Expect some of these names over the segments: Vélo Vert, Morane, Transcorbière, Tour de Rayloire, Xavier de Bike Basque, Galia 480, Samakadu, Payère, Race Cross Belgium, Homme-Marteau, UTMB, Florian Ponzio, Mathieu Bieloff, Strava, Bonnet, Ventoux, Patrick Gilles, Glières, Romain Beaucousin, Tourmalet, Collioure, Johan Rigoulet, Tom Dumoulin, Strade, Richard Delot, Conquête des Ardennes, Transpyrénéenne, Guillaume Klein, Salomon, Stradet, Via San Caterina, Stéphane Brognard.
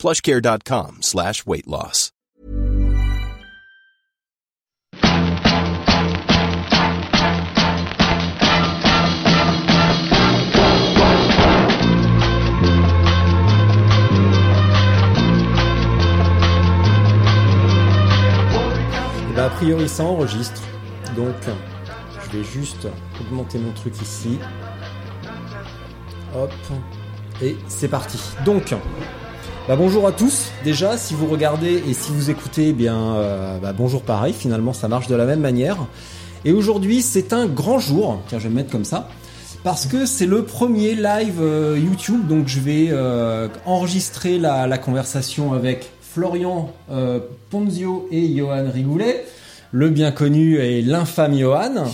PlushCare.com/weight-loss. A priori, ça enregistre. Donc, je vais juste augmenter mon truc ici. Hop. Et c'est parti. Donc... bonjour à tous. Déjà, si vous regardez et si vous écoutez, bonjour pareil. Finalement, ça marche de la même manière. Et aujourd'hui, c'est un grand jour. Tiens, je vais me mettre comme ça. Parce que c'est le premier live YouTube. Donc, je vais enregistrer la conversation avec Florian Ponzio et Johan Rigoulet. Le bien connu et l'infâme Johan.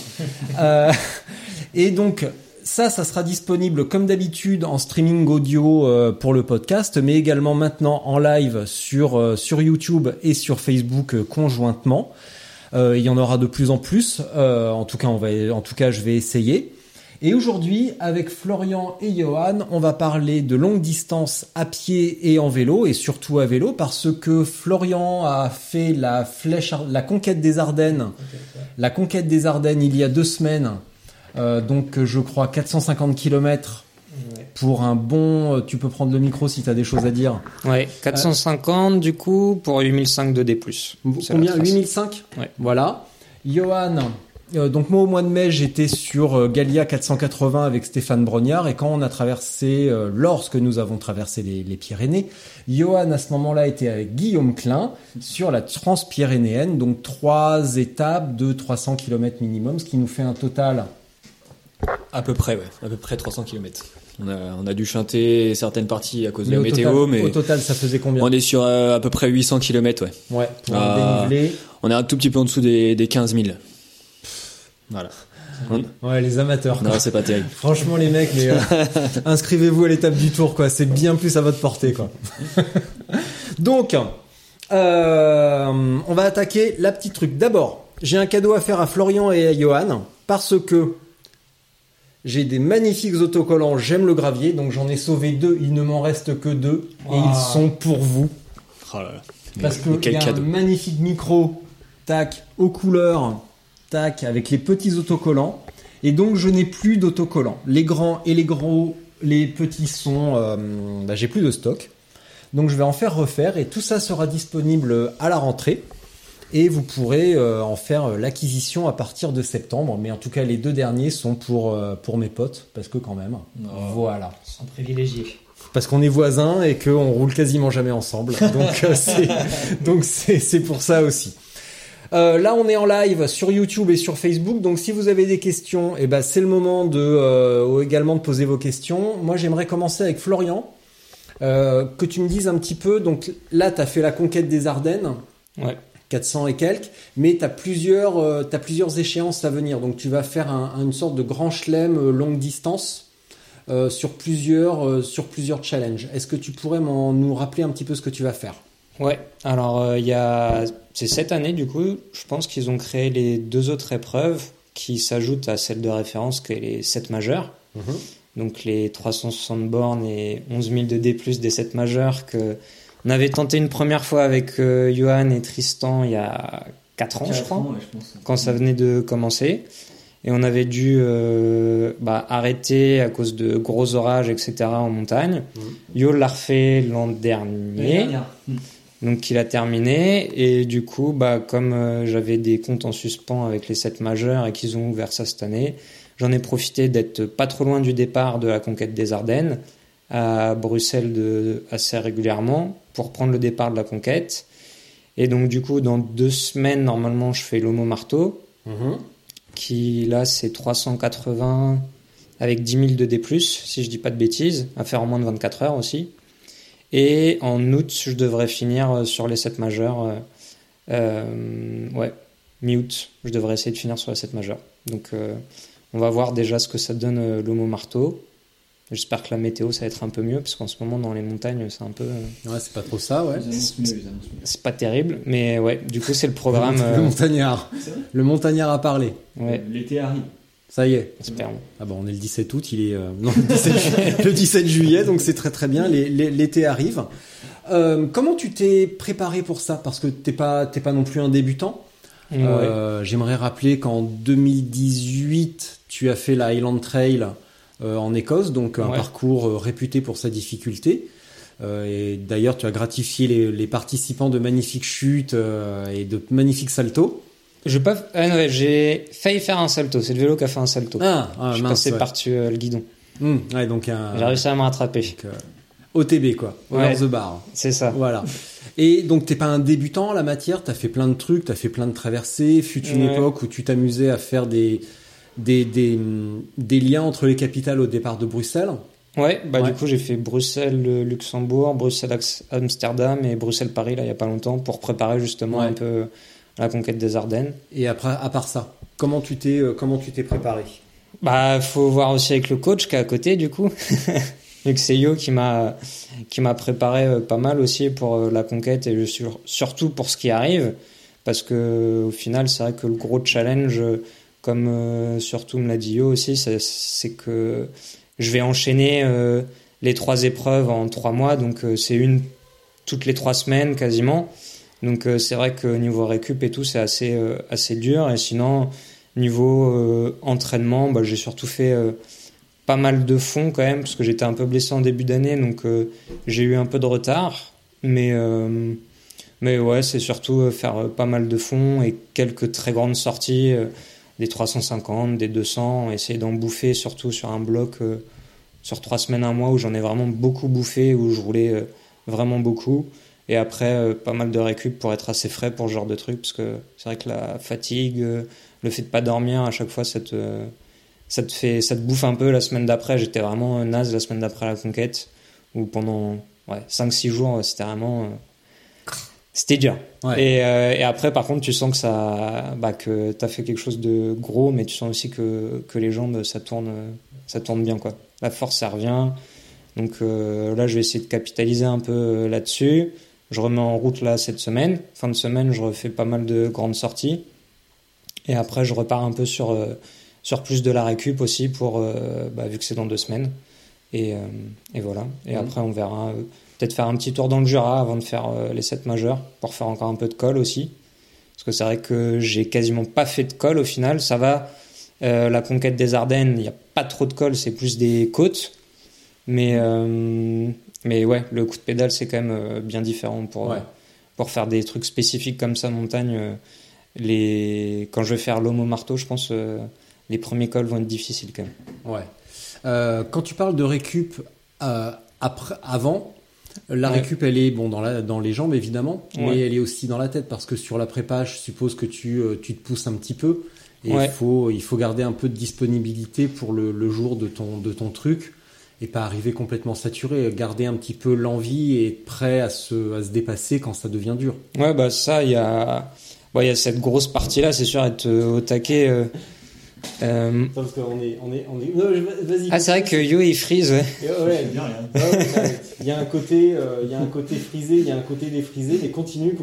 Et donc... Ça sera disponible comme d'habitude en streaming audio pour le podcast, mais également maintenant en live sur YouTube et sur Facebook conjointement. Il y en aura de plus en plus. En tout cas, je vais essayer. Et aujourd'hui, avec Florian et Johan, on va parler de longue distance à pied et en vélo, et surtout à vélo, parce que Florian a fait la conquête des Ardennes. La conquête des Ardennes il y a 2 semaines. Donc je crois 450 km pour un bon... tu peux prendre le micro si tu as des choses à dire. Ouais, 450 du coup pour 8500 de D+. Combien? 8500, ouais. Voilà. Johan, donc moi au mois de mai j'étais sur Galia 480 avec Stéphane Brognard, et quand on a traversé, lorsque nous avons traversé les Pyrénées, Johan à ce moment-là était avec Guillaume Klein sur la Transpyrénéenne, donc 3 étapes de 300 km minimum, ce qui nous fait un total... À peu près 300 km. On a dû chanter certaines parties à cause de la météo, mais au total, ça faisait combien? On est sur à peu près 800 km, ouais. Ouais, pour dénivelé. On est un tout petit peu en dessous des 15 000. Voilà. Ouais, les amateurs, quoi. Non, c'est pas terrible. Franchement, les mecs, inscrivez-vous à l'étape du Tour, quoi. C'est bien plus à votre portée, quoi. Donc, on va attaquer la petite truc. D'abord, j'ai un cadeau à faire à Florian et à Johan, parce que j'ai des magnifiques autocollants, j'aime le gravier, donc j'en ai sauvé 2, il ne m'en reste que 2, et ils sont pour vous. Oh là là. Parce qu'il y a un magnifique micro, tac, aux couleurs, tac, avec les petits autocollants, et donc je n'ai plus d'autocollants. Les grands et les gros, les petits sont... j'ai plus de stock, donc je vais en faire refaire, et tout ça sera disponible à la rentrée. Et vous pourrez en faire l'acquisition à partir de septembre. Mais en tout cas, les 2 derniers sont pour mes potes. Parce que quand même, voilà. Ils sont privilégiés. Parce qu'on est voisins et qu'on roule quasiment jamais ensemble. Donc, c'est pour ça aussi. Là, on est en live sur YouTube et sur Facebook. Donc, si vous avez des questions, c'est le moment également de poser vos questions. Moi, j'aimerais commencer avec Florian. Que tu me dises un petit peu. Donc là, tu as fait la conquête des Ardennes. Ouais. 400 et quelques, mais t'as plusieurs échéances à venir. Donc tu vas faire une sorte de grand chelem longue distance sur plusieurs challenges. Est-ce que tu pourrais nous rappeler un petit peu ce que tu vas faire? Ouais. Alors c'est cette année du coup, je pense qu'ils ont créé les 2 autres épreuves qui s'ajoutent à celle de référence qui est les 7 majeures. Mmh. Donc les 360 bornes et 11 000 de D+ des 7 majeures que on avait tenté une première fois avec Johan et Tristan il y a 4 ans, je crois, ouais, je pense. Quand ça venait de commencer. Et on avait dû arrêter à cause de gros orages, etc. en montagne. Mmh. Yo l'a refait l'an dernier. Donc il a terminé. Et du coup, comme j'avais des comptes en suspens avec les 7 majeurs et qu'ils ont ouvert ça cette année, j'en ai profité d'être pas trop loin du départ de la conquête des Ardennes, à Bruxelles assez régulièrement pour prendre le départ de la conquête. Et donc du coup dans 2 semaines normalement je fais l'Homme-Marteau, qui là c'est 380 avec 10 000 de D+, si je dis pas de bêtises, à faire en moins de 24 heures aussi. Et en août, je devrais finir sur les 7 majeures. Ouais, mi-août, je devrais essayer de finir sur les 7 majeures. Donc, on va voir déjà ce que ça donne l'Homme-Marteau. J'espère que la météo, ça va être un peu mieux, parce qu'en ce moment, dans les montagnes, c'est un peu... Ouais, c'est pas trop ça, ouais. C'est pas terrible, mais ouais, du coup, c'est le programme... Le montagnard. Le montagnard a parlé. Ouais. L'été arrive. Ça y est. Espérons. Ah bon, on est le 17 août, il est... Non, le 17 juillet, donc c'est très très bien, l'été arrive. Comment tu t'es préparé pour ça ? Parce que t'es pas non plus un débutant. Ouais. J'aimerais rappeler qu'en 2018, tu as fait la Highland Trail... en Écosse, donc un parcours réputé pour sa difficulté. Et d'ailleurs, tu as gratifié les participants de magnifiques chutes et de magnifiques saltos. J'ai failli faire un salto. C'est le vélo qui a fait un salto. Je suis passé par-dessus le guidon. Donc j'ai réussi à me rattraper. Donc, OTB, quoi. Over the bar. C'est ça. Voilà. Et donc, t'es pas un débutant en la matière. T'as fait plein de trucs. T'as fait plein de traversées. Fut une époque où tu t'amusais à faire des liens entre les capitales au départ de Bruxelles. Du coup, j'ai fait Bruxelles-Luxembourg, Bruxelles-Amsterdam et Bruxelles-Paris, là, il n'y a pas longtemps, pour préparer justement un peu la conquête des Ardennes. Et après, à part ça, comment tu t'es préparé ? Bah, faut voir aussi avec le coach qui est à côté, du coup. Luc Cio qui m'a préparé pas mal aussi pour la conquête et surtout pour ce qui arrive. Parce qu'au final, c'est vrai que le gros challenge... Comme surtout me l'a dit Yo aussi, c'est que je vais enchaîner les 3 épreuves en 3 mois. Donc, c'est une toutes les 3 semaines quasiment. Donc, c'est vrai que niveau récup et tout, c'est assez dur. Et sinon, niveau entraînement, j'ai surtout fait pas mal de fonds quand même parce que j'étais un peu blessé en début d'année. Donc, j'ai eu un peu de retard. Mais ouais, c'est surtout faire pas mal de fonds et quelques très grandes sorties... des 350, des 200, essayer d'en bouffer, surtout sur un bloc, sur 3 semaines, 1 mois, où j'en ai vraiment beaucoup bouffé, où je roulais vraiment beaucoup. Et après, pas mal de récup pour être assez frais pour ce genre de truc, parce que c'est vrai que la fatigue, le fait de pas dormir, à chaque fois, ça te bouffe un peu la semaine d'après. J'étais vraiment naze la semaine d'après la conquête, où pendant 5-6 jours, c'était vraiment... C'était dur. Ouais. Et après, par contre, tu sens que que t'as fait quelque chose de gros, mais tu sens aussi que les jambes, ça tourne bien, quoi. La force, ça revient. Donc là, je vais essayer de capitaliser un peu là-dessus. Je remets en route là cette semaine. Fin de semaine, je refais pas mal de grandes sorties. Et après, je repars un peu sur plus de la récup aussi pour vu que c'est dans 2 semaines. Et voilà. Et après, on verra... Peut-être faire un petit tour dans le Jura avant de faire les 7 majeures pour faire encore un peu de col aussi. Parce que c'est vrai que j'ai quasiment pas fait de col au final. Ça va, la conquête des Ardennes, il n'y a pas trop de col, c'est plus des côtes. Mais ouais, le coup de pédale, c'est quand même bien différent pour faire des trucs spécifiques comme ça, montagne. Quand je vais faire l'homme au marteau, je pense les premiers cols vont être difficiles quand même. Ouais. Quand tu parles de récup avant... La récup, elle est dans les jambes, évidemment, mais elle est aussi dans la tête, parce que sur la prépa, je suppose que tu te pousses un petit peu, et il faut garder un peu de disponibilité pour le jour de ton truc, et pas arriver complètement saturé, garder un petit peu l'envie et être prêt à se dépasser quand ça devient dur. Ouais, bah ça, il y a cette grosse partie-là, c'est sûr, être au taquet... Parce qu'on est... Non, vas-y. Ah, c'est vrai que Yo, il frise. Ouais, bien rien. Il y a un côté frisé, il y a un côté défrisé, mais continue.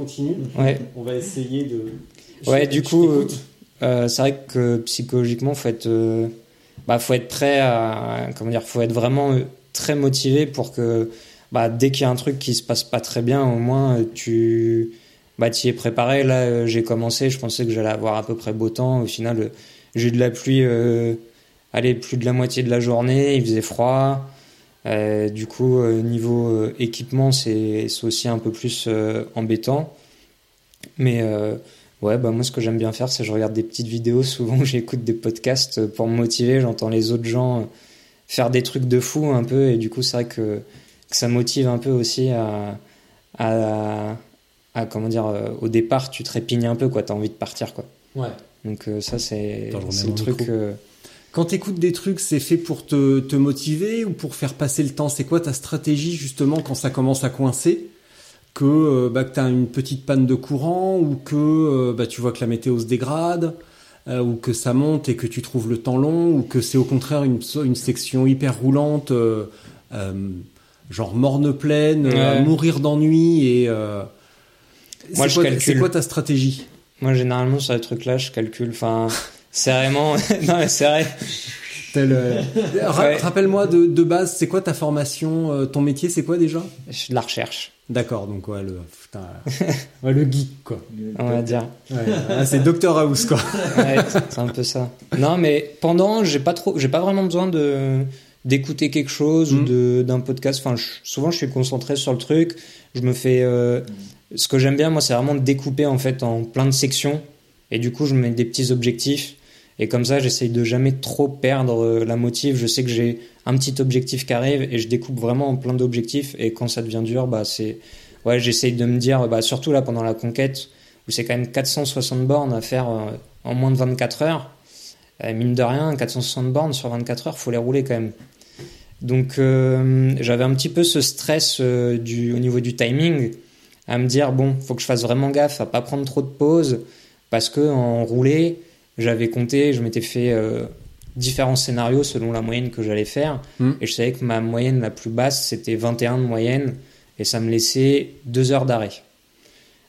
Ouais. On va essayer de... Ouais, du coup, c'est vrai que psychologiquement, faut être prêt à... Comment dire, faut être vraiment très motivé pour que dès qu'il y a un truc qui se passe pas très bien, au moins, tu... t'y es préparé. Là, j'ai commencé, je pensais que j'allais avoir à peu près beau temps. Au final... J'ai eu de la pluie, plus de la moitié de la journée, il faisait froid. Du coup, niveau équipement, c'est aussi un peu plus embêtant. Mais moi, ce que j'aime bien faire, c'est que je regarde des petites vidéos. Souvent, j'écoute des podcasts pour me motiver. J'entends les autres gens faire des trucs de fou un peu. Et du coup, c'est vrai que ça motive un peu aussi à comment dire, au départ, tu trépignes un peu, quoi. T'as envie de partir, quoi. Ouais. Donc ça, c'est le truc... Quand t'écoutes des trucs, c'est fait pour te motiver ou pour faire passer le temps? C'est quoi ta stratégie justement quand ça commence à coincer, que t'as une petite panne de courant ou que tu vois que la météo se dégrade ou que ça monte et que tu trouves le temps long, ou que c'est au contraire une section hyper roulante genre morne pleine, à mourir d'ennui et c'est quoi ta stratégie? Moi généralement sur les trucs là je calcule, enfin c'est vraiment non mais c'est vrai. Rappelle-moi de base, c'est quoi ta formation, ton métier c'est quoi déjà? Je suis de la recherche. D'accord, donc le geek quoi. On va dire. Ouais, c'est Dr House quoi. Ouais, c'est un peu ça. Non mais pendant, j'ai pas vraiment besoin d'écouter quelque chose ou d'un podcast, enfin souvent je suis concentré sur le truc, je me fais ce que j'aime bien moi c'est vraiment découper en fait en plein de sections et du coup je mets des petits objectifs et comme ça j'essaye de jamais trop perdre la motive. Je sais que j'ai un petit objectif qui arrive et je découpe vraiment en plein d'objectifs et quand ça devient dur j'essaye de me dire surtout là pendant la conquête où c'est quand même 460 bornes à faire en moins de 24 heures. Mine de rien, 460 bornes sur 24 heures, faut les rouler quand même. Donc j'avais un petit peu ce stress au niveau du timing, à me dire faut que je fasse vraiment gaffe à pas prendre trop de pauses, parce que en roulé, j'avais compté, je m'étais fait différents scénarios selon la moyenne que j'allais faire, et je savais que ma moyenne la plus basse c'était 21 de moyenne, et ça me laissait 2 heures d'arrêt.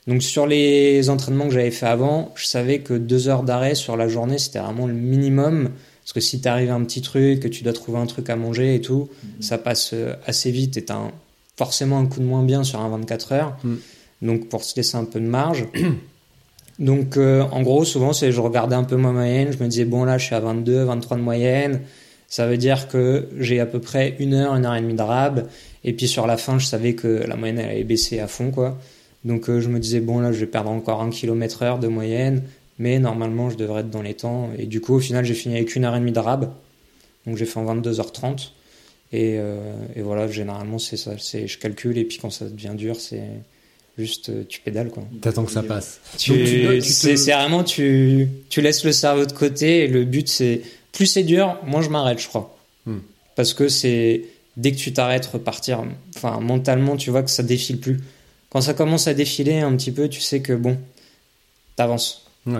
Donc sur les entraînements que j'avais fait avant, je savais que 2 heures d'arrêt sur la journée, c'était vraiment le minimum. Parce que si t'arrives à un petit truc, que tu dois trouver un truc à manger et tout, ça passe assez vite et t'as forcément un coup de moins bien sur un 24 heures. Donc pour se laisser un peu de marge. Donc en gros, souvent, je regardais un peu ma moyenne. Je me disais, là, je suis à 22, 23 de moyenne. Ça veut dire que j'ai à peu près 1 heure et demie de rab. Et puis sur la fin, je savais que la moyenne, elle allait baisser à fond, quoi. Donc je me disais, là, je vais perdre encore 1 km heure de moyenne, mais normalement, je devrais être dans les temps. Et du coup, au final, j'ai fini avec 1 heure et demie de rab. Donc j'ai fait en 22h30. Et voilà, généralement, c'est ça. Je calcule, et puis quand ça devient dur, c'est juste tu pédales, quoi. T'attends que ça passe. C'est vraiment, tu laisses le cerveau de côté, et le but, c'est plus c'est dur, moins je m'arrête, je crois. Parce que dès que tu t'arrêtes, repartir, enfin, mentalement, tu vois que ça défile plus. Quand ça commence à défiler un petit peu, tu sais que t'avances. Ouais.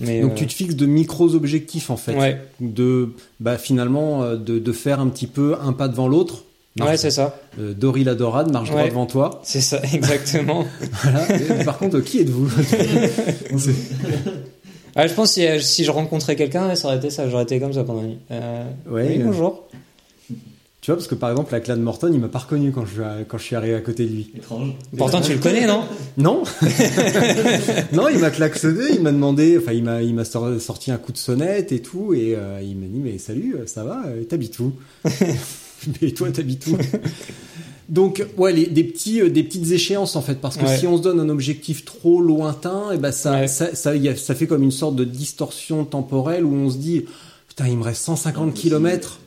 Mais donc tu te fixes de micros objectifs en fait, ouais. de faire un petit peu un pas devant l'autre. Ouais, c'est ça. Dory la Dorade marche droit devant toi. C'est ça, exactement. Voilà. Et, par contre, qui êtes-vous? Je pense que si je rencontrais quelqu'un, ça aurait été ça. J'aurais été comme ça pendant la nuit. Oui, bonjour. Tu vois, parce que par exemple, la Clan Morton, il m'a pas reconnu quand je suis arrivé à côté de lui. Étrange. Pourtant, tu le connais, non? Non. Non, il m'a klaxonné, il m'a demandé, enfin, il m'a sorti un coup de sonnette et tout, et il m'a dit, mais salut, ça va, t'habites où? Mais toi, t'habites où? Donc, ouais, des petites échéances, en fait, parce que si on se donne un objectif trop lointain, et ça fait comme une sorte de distorsion temporelle où on se dit, putain, il me reste 150 kilomètres.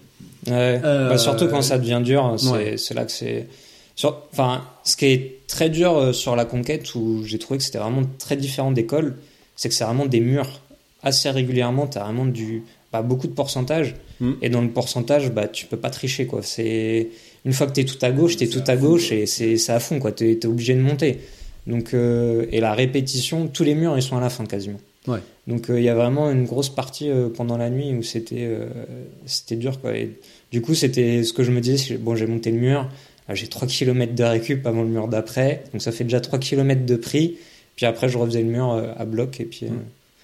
Ouais. Surtout quand ça devient dur, c'est là que c'est. Ce qui est très dur sur la conquête, où j'ai trouvé que c'était vraiment très différent d'école, c'est que c'est vraiment des murs. Assez régulièrement, t'as vraiment beaucoup de pourcentage, et dans le pourcentage, tu peux pas tricher, quoi. C'est une fois que t'es tout à gauche, et c'est à fond, quoi. T'es obligé de monter. Donc et la répétition, tous les murs, ils sont à la fin quasiment. Ouais. Donc il y a vraiment une grosse partie pendant la nuit où c'était dur, quoi. Et du coup, c'était ce que je me disais, j'ai monté le mur, j'ai 3 km de récup avant le mur d'après, donc ça fait déjà 3 km de prix, puis après je refaisais le mur à bloc, et puis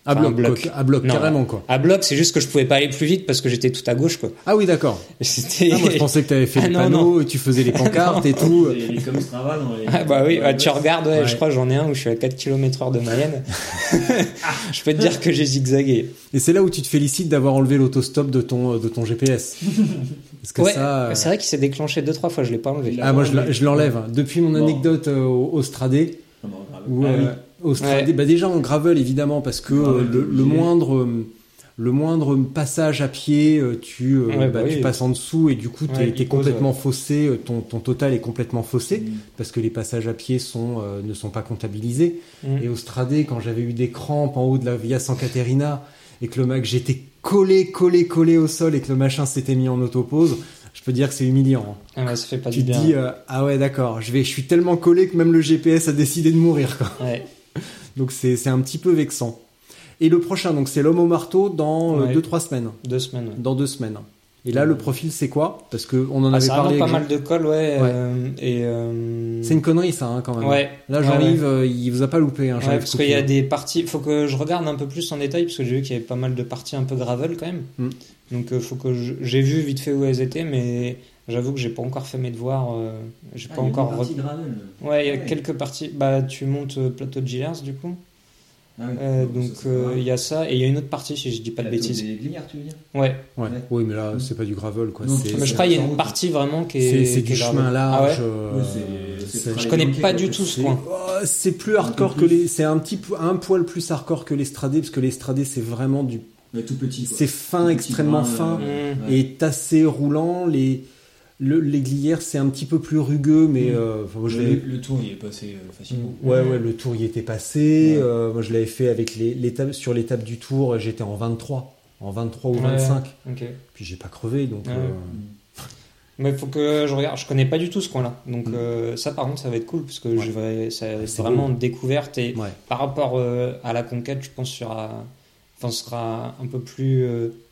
carrément, quoi. À bloc, c'est juste que je pouvais pas aller plus vite parce que j'étais tout à gauche, quoi. Ah oui, d'accord. Moi je pensais que t'avais fait les panneaux et tu faisais les pancartes et tout. Il est comme Strava dans les... Ah bah oui, tu regardes, je crois que j'en ai un où je suis à 4 km/h de moyenne. Je peux te dire que j'ai zigzagué. Et c'est là où tu te félicites d'avoir enlevé l'autostop de ton GPS. Parce que c'est vrai qu'il s'est déclenché 2-3 fois, je l'ai pas enlevé. Ah, moi je l'enlève. Depuis mon anecdote au Stradet, où... déjà en gravel évidemment, parce que le moindre passage à pied tu passes en dessous et du coup t'es complètement faussé, ton total est complètement faussé, parce que les passages à pied ne sont pas comptabilisés. Et au Strade, quand j'avais eu des crampes en haut de la Via San Caterina et que le mec, j'étais collé au sol et que le machin s'était mis en autopause, je peux dire que c'est humiliant. Ah ouais, ça fait pas du bien. Tu te dis, ah ouais, d'accord, je suis tellement collé que même le GPS a décidé de mourir, quoi. Ouais. Donc c'est un petit peu vexant. Et le prochain, donc c'est l'homme au marteau dans 2-3 semaines. 2 semaines. Ouais. Dans 2 semaines. Et là, le profil, c'est quoi ? Parce qu'on en avait parlé. Ça a pas mal de cols, ouais. C'est une connerie, ça, hein, quand même. Ouais. Là, Jean-Yves, il vous a pas loupé. Hein, ouais, parce qu'il y a des parties... Faut que je regarde un peu plus en détail, parce que j'ai vu qu'il y avait pas mal de parties un peu gravel, quand même. Mm. Donc, faut que j'ai vu vite fait où elles étaient, mais j'avoue que j'ai pas encore fait mes devoirs. Gravel. Ouais, il y a quelques parties. Bah, tu montes Plateau de Gilers, du coup. Ah oui, donc il y a ça et il y a une autre partie si je dis pas de bêtises. Des Glières, tu veux dire ? ouais. Oui, mais là c'est pas du gravel quoi. Non, mais je crois qu'il y a une partie vraiment qui est. C'est du chemin large. Ah ouais je connais pas du tout ce coin. C'est plus hardcore que les. C'est un poil plus hardcore que les Stradés parce que les Stradés c'est vraiment du. Mais tout petit. Quoi. C'est fin, tout extrêmement fin et assez roulant. Les Glières, c'est un petit peu plus rugueux, mais... Le tour, il est passé facilement. Ouais, le tour, il était passé. Ouais. Moi, je l'avais fait avec sur l'étape du tour. J'étais en 23. En 23 ou 25. Okay. Puis, j'ai pas crevé, donc... Mais il faut que je regarde. Je connais pas du tout ce coin-là. Donc, ça, par contre, ça va être cool, parce que c'est vraiment une découverte. Et par rapport à la Conquête, je pense ce sera un peu plus...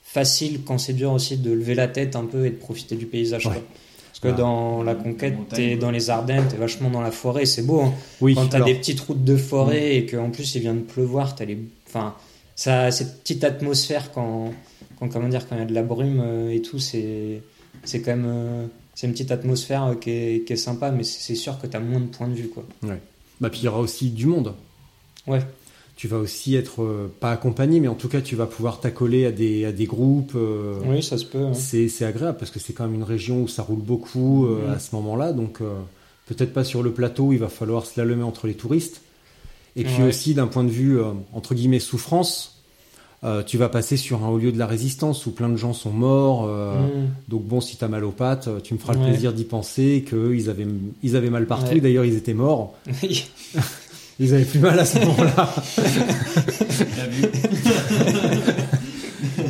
facile quand c'est dur aussi de lever la tête un peu et de profiter du paysage parce que dans la Conquête t'es dans les Ardennes, t'es vachement dans la forêt, c'est beau hein. Quand t'as des petites routes de forêt et qu'en plus il vient de pleuvoir, t'as ça a cette petite atmosphère quand il y a de la brume et tout, c'est quand même c'est une petite atmosphère qui est sympa, mais c'est sûr que t'as moins de points de vue quoi. Bah puis il y aura aussi du monde. Tu vas aussi être pas accompagné, mais en tout cas tu vas pouvoir t'accoler à des groupes. Oui, ça se peut. Hein. C'est agréable parce que c'est quand même une région où ça roule beaucoup à ce moment-là, donc peut-être pas sur le plateau où il va falloir slalomer entre les touristes. Et puis aussi d'un point de vue entre guillemets souffrance, tu vas passer sur un haut lieu de la résistance où plein de gens sont morts. Donc bon, si t'as mal aux pattes, tu me feras le plaisir d'y penser qu'eux ils avaient mal partout. D'ailleurs, ils étaient morts. Ils avaient plus mal à ce moment-là.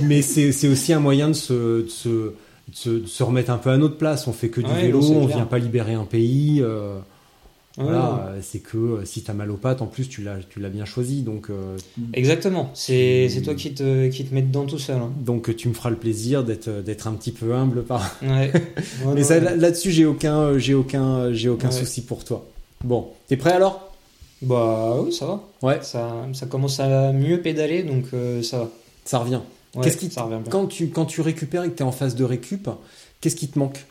Mais c'est aussi un moyen de se remettre un peu à notre place. On fait que du vélo, on vient pas libérer un pays. C'est que si t'as mal aux pattes, en plus tu l'as bien choisi. Donc exactement. C'est toi qui te mets dedans tout seul. Hein. Donc tu me feras le plaisir d'être un petit peu humble par. Mais ça, là-dessus j'ai aucun souci pour toi. Bon, t'es prêt alors? Bah oui, ça va. Ça commence à mieux pédaler, donc ça va. Ça revient. Ça revient bien. Quand tu récupères et que tu es en phase de récup, qu'est-ce qui te manque ?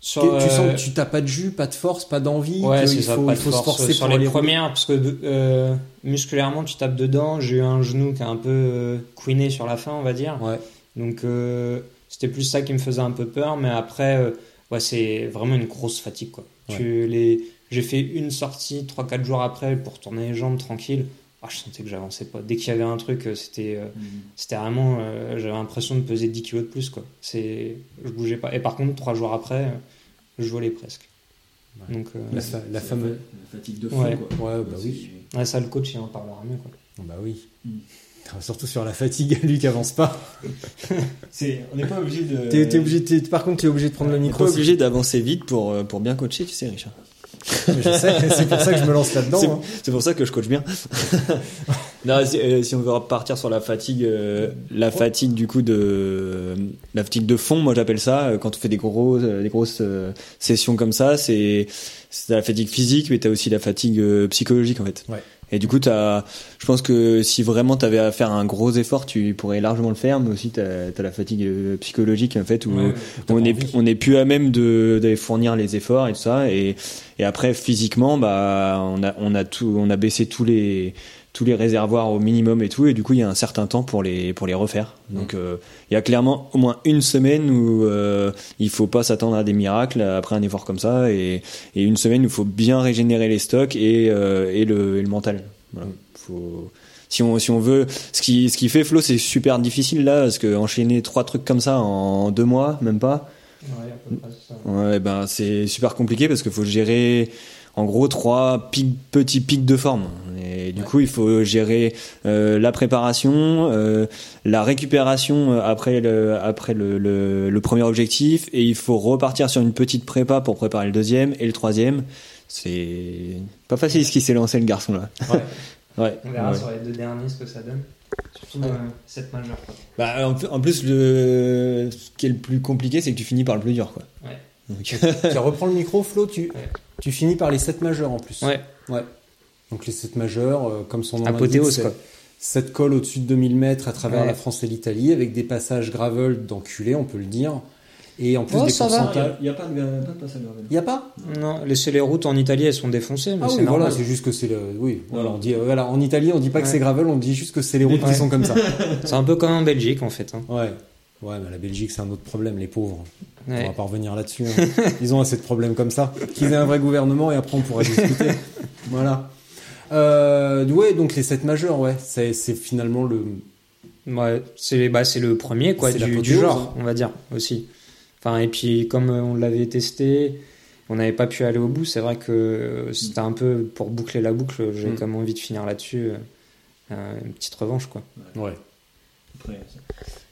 Tu sens que tu n'as pas de jus, pas de force, pas d'envie, il faut se forcer sur les premières, parce que musculairement, tu tapes dedans. J'ai eu un genou qui a un peu couiné sur la fin, on va dire. Donc c'était plus ça qui me faisait un peu peur, mais après, c'est vraiment une grosse fatigue, quoi. J'ai fait une sortie 3-4 jours après pour tourner les jambes tranquille. Je sentais que j'avançais pas. Dès qu'il y avait un truc, c'était vraiment... j'avais l'impression de peser 10 kilos de plus, quoi. Je bougeais pas. Et par contre, 3 jours après, je volais presque. Donc, la fameuse... La fatigue de fou, quoi. Ça, le coach, il en parlera mieux, quoi. Bah oui. Surtout sur la fatigue, lui qui avance pas. On n'est pas obligé de... Par contre, tu es obligé de prendre le micro. On n'est pas obligé d'avancer vite pour bien coacher, tu sais, Richard. Je sais, c'est pour ça que je me lance là-dedans. C'est pour ça que je coach bien. Non, si on veut repartir sur la fatigue du coup la fatigue de fond, moi j'appelle ça quand on fait des grosses sessions comme ça, c'est la fatigue physique, mais t'as aussi la fatigue psychologique en fait. Et du coup, je pense que si vraiment t'avais à faire un gros effort, tu pourrais largement le faire, mais aussi t'as la fatigue psychologique, en fait, où on est plus à même d'aller fournir les efforts et tout ça, et après, physiquement, bah, on a baissé tous les réservoirs au minimum et tout, et du coup, il y a un certain temps pour les refaire. Donc, il y a clairement au moins une semaine où il faut pas s'attendre à des miracles après un effort comme ça, et une semaine où il faut bien régénérer les stocks et le mental. Voilà. Si on veut, ce qui fait Flo, c'est super difficile là, parce que enchaîner 3 trucs comme ça en 2 mois, même pas. C'est super compliqué parce qu'il faut gérer en gros 3 petits pics de forme. Et Et du coup, il faut gérer la préparation, la récupération après le premier objectif, et il faut repartir sur une petite prépa pour préparer le deuxième et le troisième. C'est pas facile ce qui s'est lancé, le garçon là. Ouais. Ouais. On verra sur les deux derniers ce que ça donne. Surtout cette majeure. Bah, en plus, ce qui est le plus compliqué, c'est que tu finis par le plus dur, quoi. Ouais. Donc... tu reprends le micro, Flo, tu finis par les 7 majeurs en plus. Ouais. Donc les 7 majeurs, comme son nom apothéose, quoi. 7 cols au-dessus de 2000 mètres à travers la France et l'Italie, avec des passages gravel d'enculés, on peut le dire. Et en plus des pourcentages. Il n'y a pas de passage gravel. Il n'y a pas ? Non, les routes en Italie, elles sont défoncées. Mais c'est normal. Voilà, c'est juste que c'est le. Oui, voilà, on dit, voilà, en Italie, on ne dit pas que c'est gravel, on dit juste que c'est les routes qui sont comme ça. C'est un peu comme en Belgique, en fait. Hein. Ouais, mais la Belgique, c'est un autre problème, les pauvres. On va pas revenir là-dessus. Hein. Ils ont assez de problèmes comme ça. Qu'ils aient un vrai gouvernement, et après, on pourra discuter. Voilà. Donc les 7 majeurs, c'est finalement le. Ouais, c'est le premier, quoi, du genre, on va dire, aussi. Enfin, et puis, comme on l'avait testé, on n'avait pas pu aller au bout. C'est vrai que c'était un peu pour boucler la boucle. J'ai quand même envie de finir là-dessus. Une petite revanche, quoi. Ouais. Après,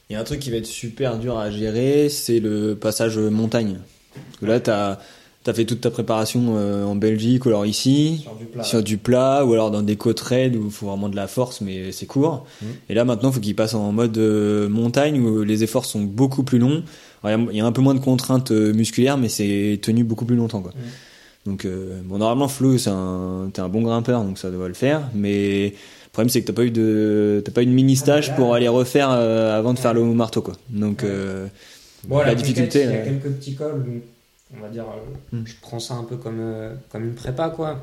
il y a un truc qui va être super dur à gérer, c'est le passage montagne. Parce que là, t'as fait toute ta préparation en Belgique ou alors ici, sur du plat ou alors dans des côtes raides où il faut vraiment de la force, mais c'est court. Et là, maintenant, il faut qu'il passe en mode montagne où les efforts sont beaucoup plus longs. Il y a un peu moins de contraintes musculaires, mais c'est tenu beaucoup plus longtemps, quoi. Donc, normalement, Flo, t'es un bon grimpeur, donc ça doit le faire, mais... Le problème, c'est que t'as pas une mini stage pour aller refaire avant de faire le marteau, quoi. Donc, la difficulté. Il y a quelques petits cols, on va dire, je prends ça un peu comme une prépa, quoi.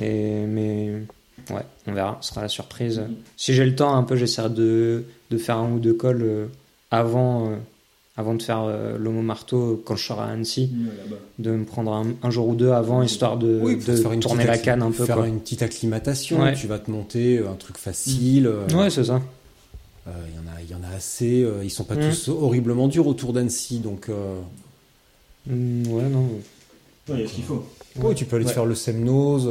Mais on verra, ce sera la surprise. Si j'ai le temps, un peu, j'essaierai de faire un ou deux cols avant de faire l'homme-marteau quand je serai à Annecy, de me prendre un jour ou deux avant, histoire de tourner la canne un peu. Faire une petite acclimatation, tu vas te monter un truc facile. Ouais, c'est ça. Il y en a assez, ils sont pas tous horriblement durs autour d'Annecy, donc... il y a ce qu'il faut. Oui, tu peux aller te faire le Semnoz.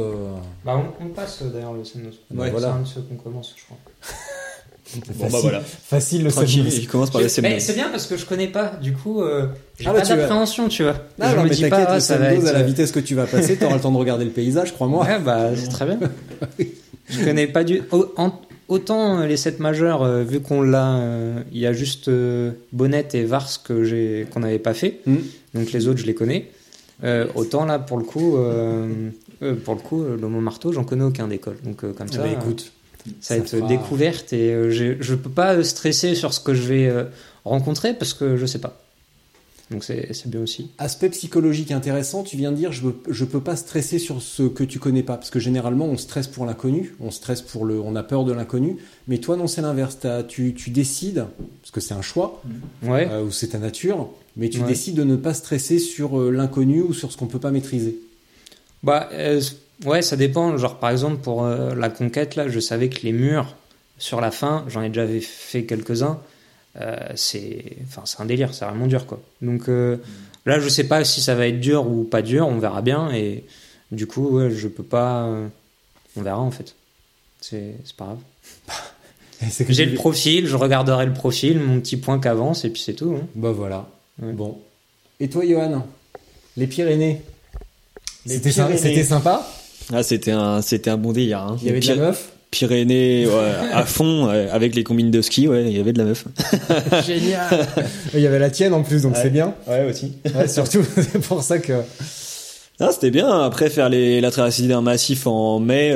Bah, on passe d'ailleurs le Semnoz. Ouais, voilà. C'est un de ceux qu'on commence, je crois. Bon, bah voilà. Facile, le Tranquille, il commence par le Semnoz. C'est bien parce que je connais pas, du coup, j'ai pas d'appréhension, tu vois. Ah, je me dis pas, ça va être... à la vitesse que tu vas passer, t'auras le temps de regarder le paysage, crois-moi. Ouais, bah, c'est très bien. Je connais pas du... Autant les 7 majeurs, vu qu'on l'a... Il y a juste Bonnet et Vars qu'on n'avait pas fait, donc les autres, je les connais. Autant là, pour le coup, l'homme-marteau, j'en connais aucun d'école, donc comme ça... écoute... Ça va être découverte et je peux pas stresser sur ce que je vais rencontrer parce que je sais pas. Donc c'est bien aussi. Aspect psychologique intéressant, tu viens de dire je peux pas stresser sur ce que tu connais pas parce que généralement on stresse pour l'inconnu, on a peur de l'inconnu, mais toi non, c'est l'inverse, tu décides parce que c'est un choix ou c'est ta nature, mais tu décides de ne pas stresser sur l'inconnu ou sur ce qu'on peut pas maîtriser. Bah ouais, ça dépend. Genre, par exemple, pour la conquête, là, je savais que les murs, sur la fin, j'en ai déjà fait quelques-uns, c'est un délire, c'est vraiment dur, quoi. Donc là, je sais pas si ça va être dur ou pas dur, on verra bien, et du coup, je peux pas... on verra, en fait. C'est pas grave. J'ai le profil, je regarderai le profil, mon petit point qu'avance, et puis c'est tout. Hein. Bah voilà, bon. Et toi, Johan, les Pyrénées, c'était sympa. Ah, c'était un bon délire, hein. Il y avait de la meuf. Pyrénées, à fond, avec les combines de ski, il y avait de la meuf. Génial. Il y avait la tienne en plus, donc c'est bien. Ouais, aussi. Ouais, surtout, c'est pour ça que... Non, c'était bien. Après, faire la traversée d'un massif en mai,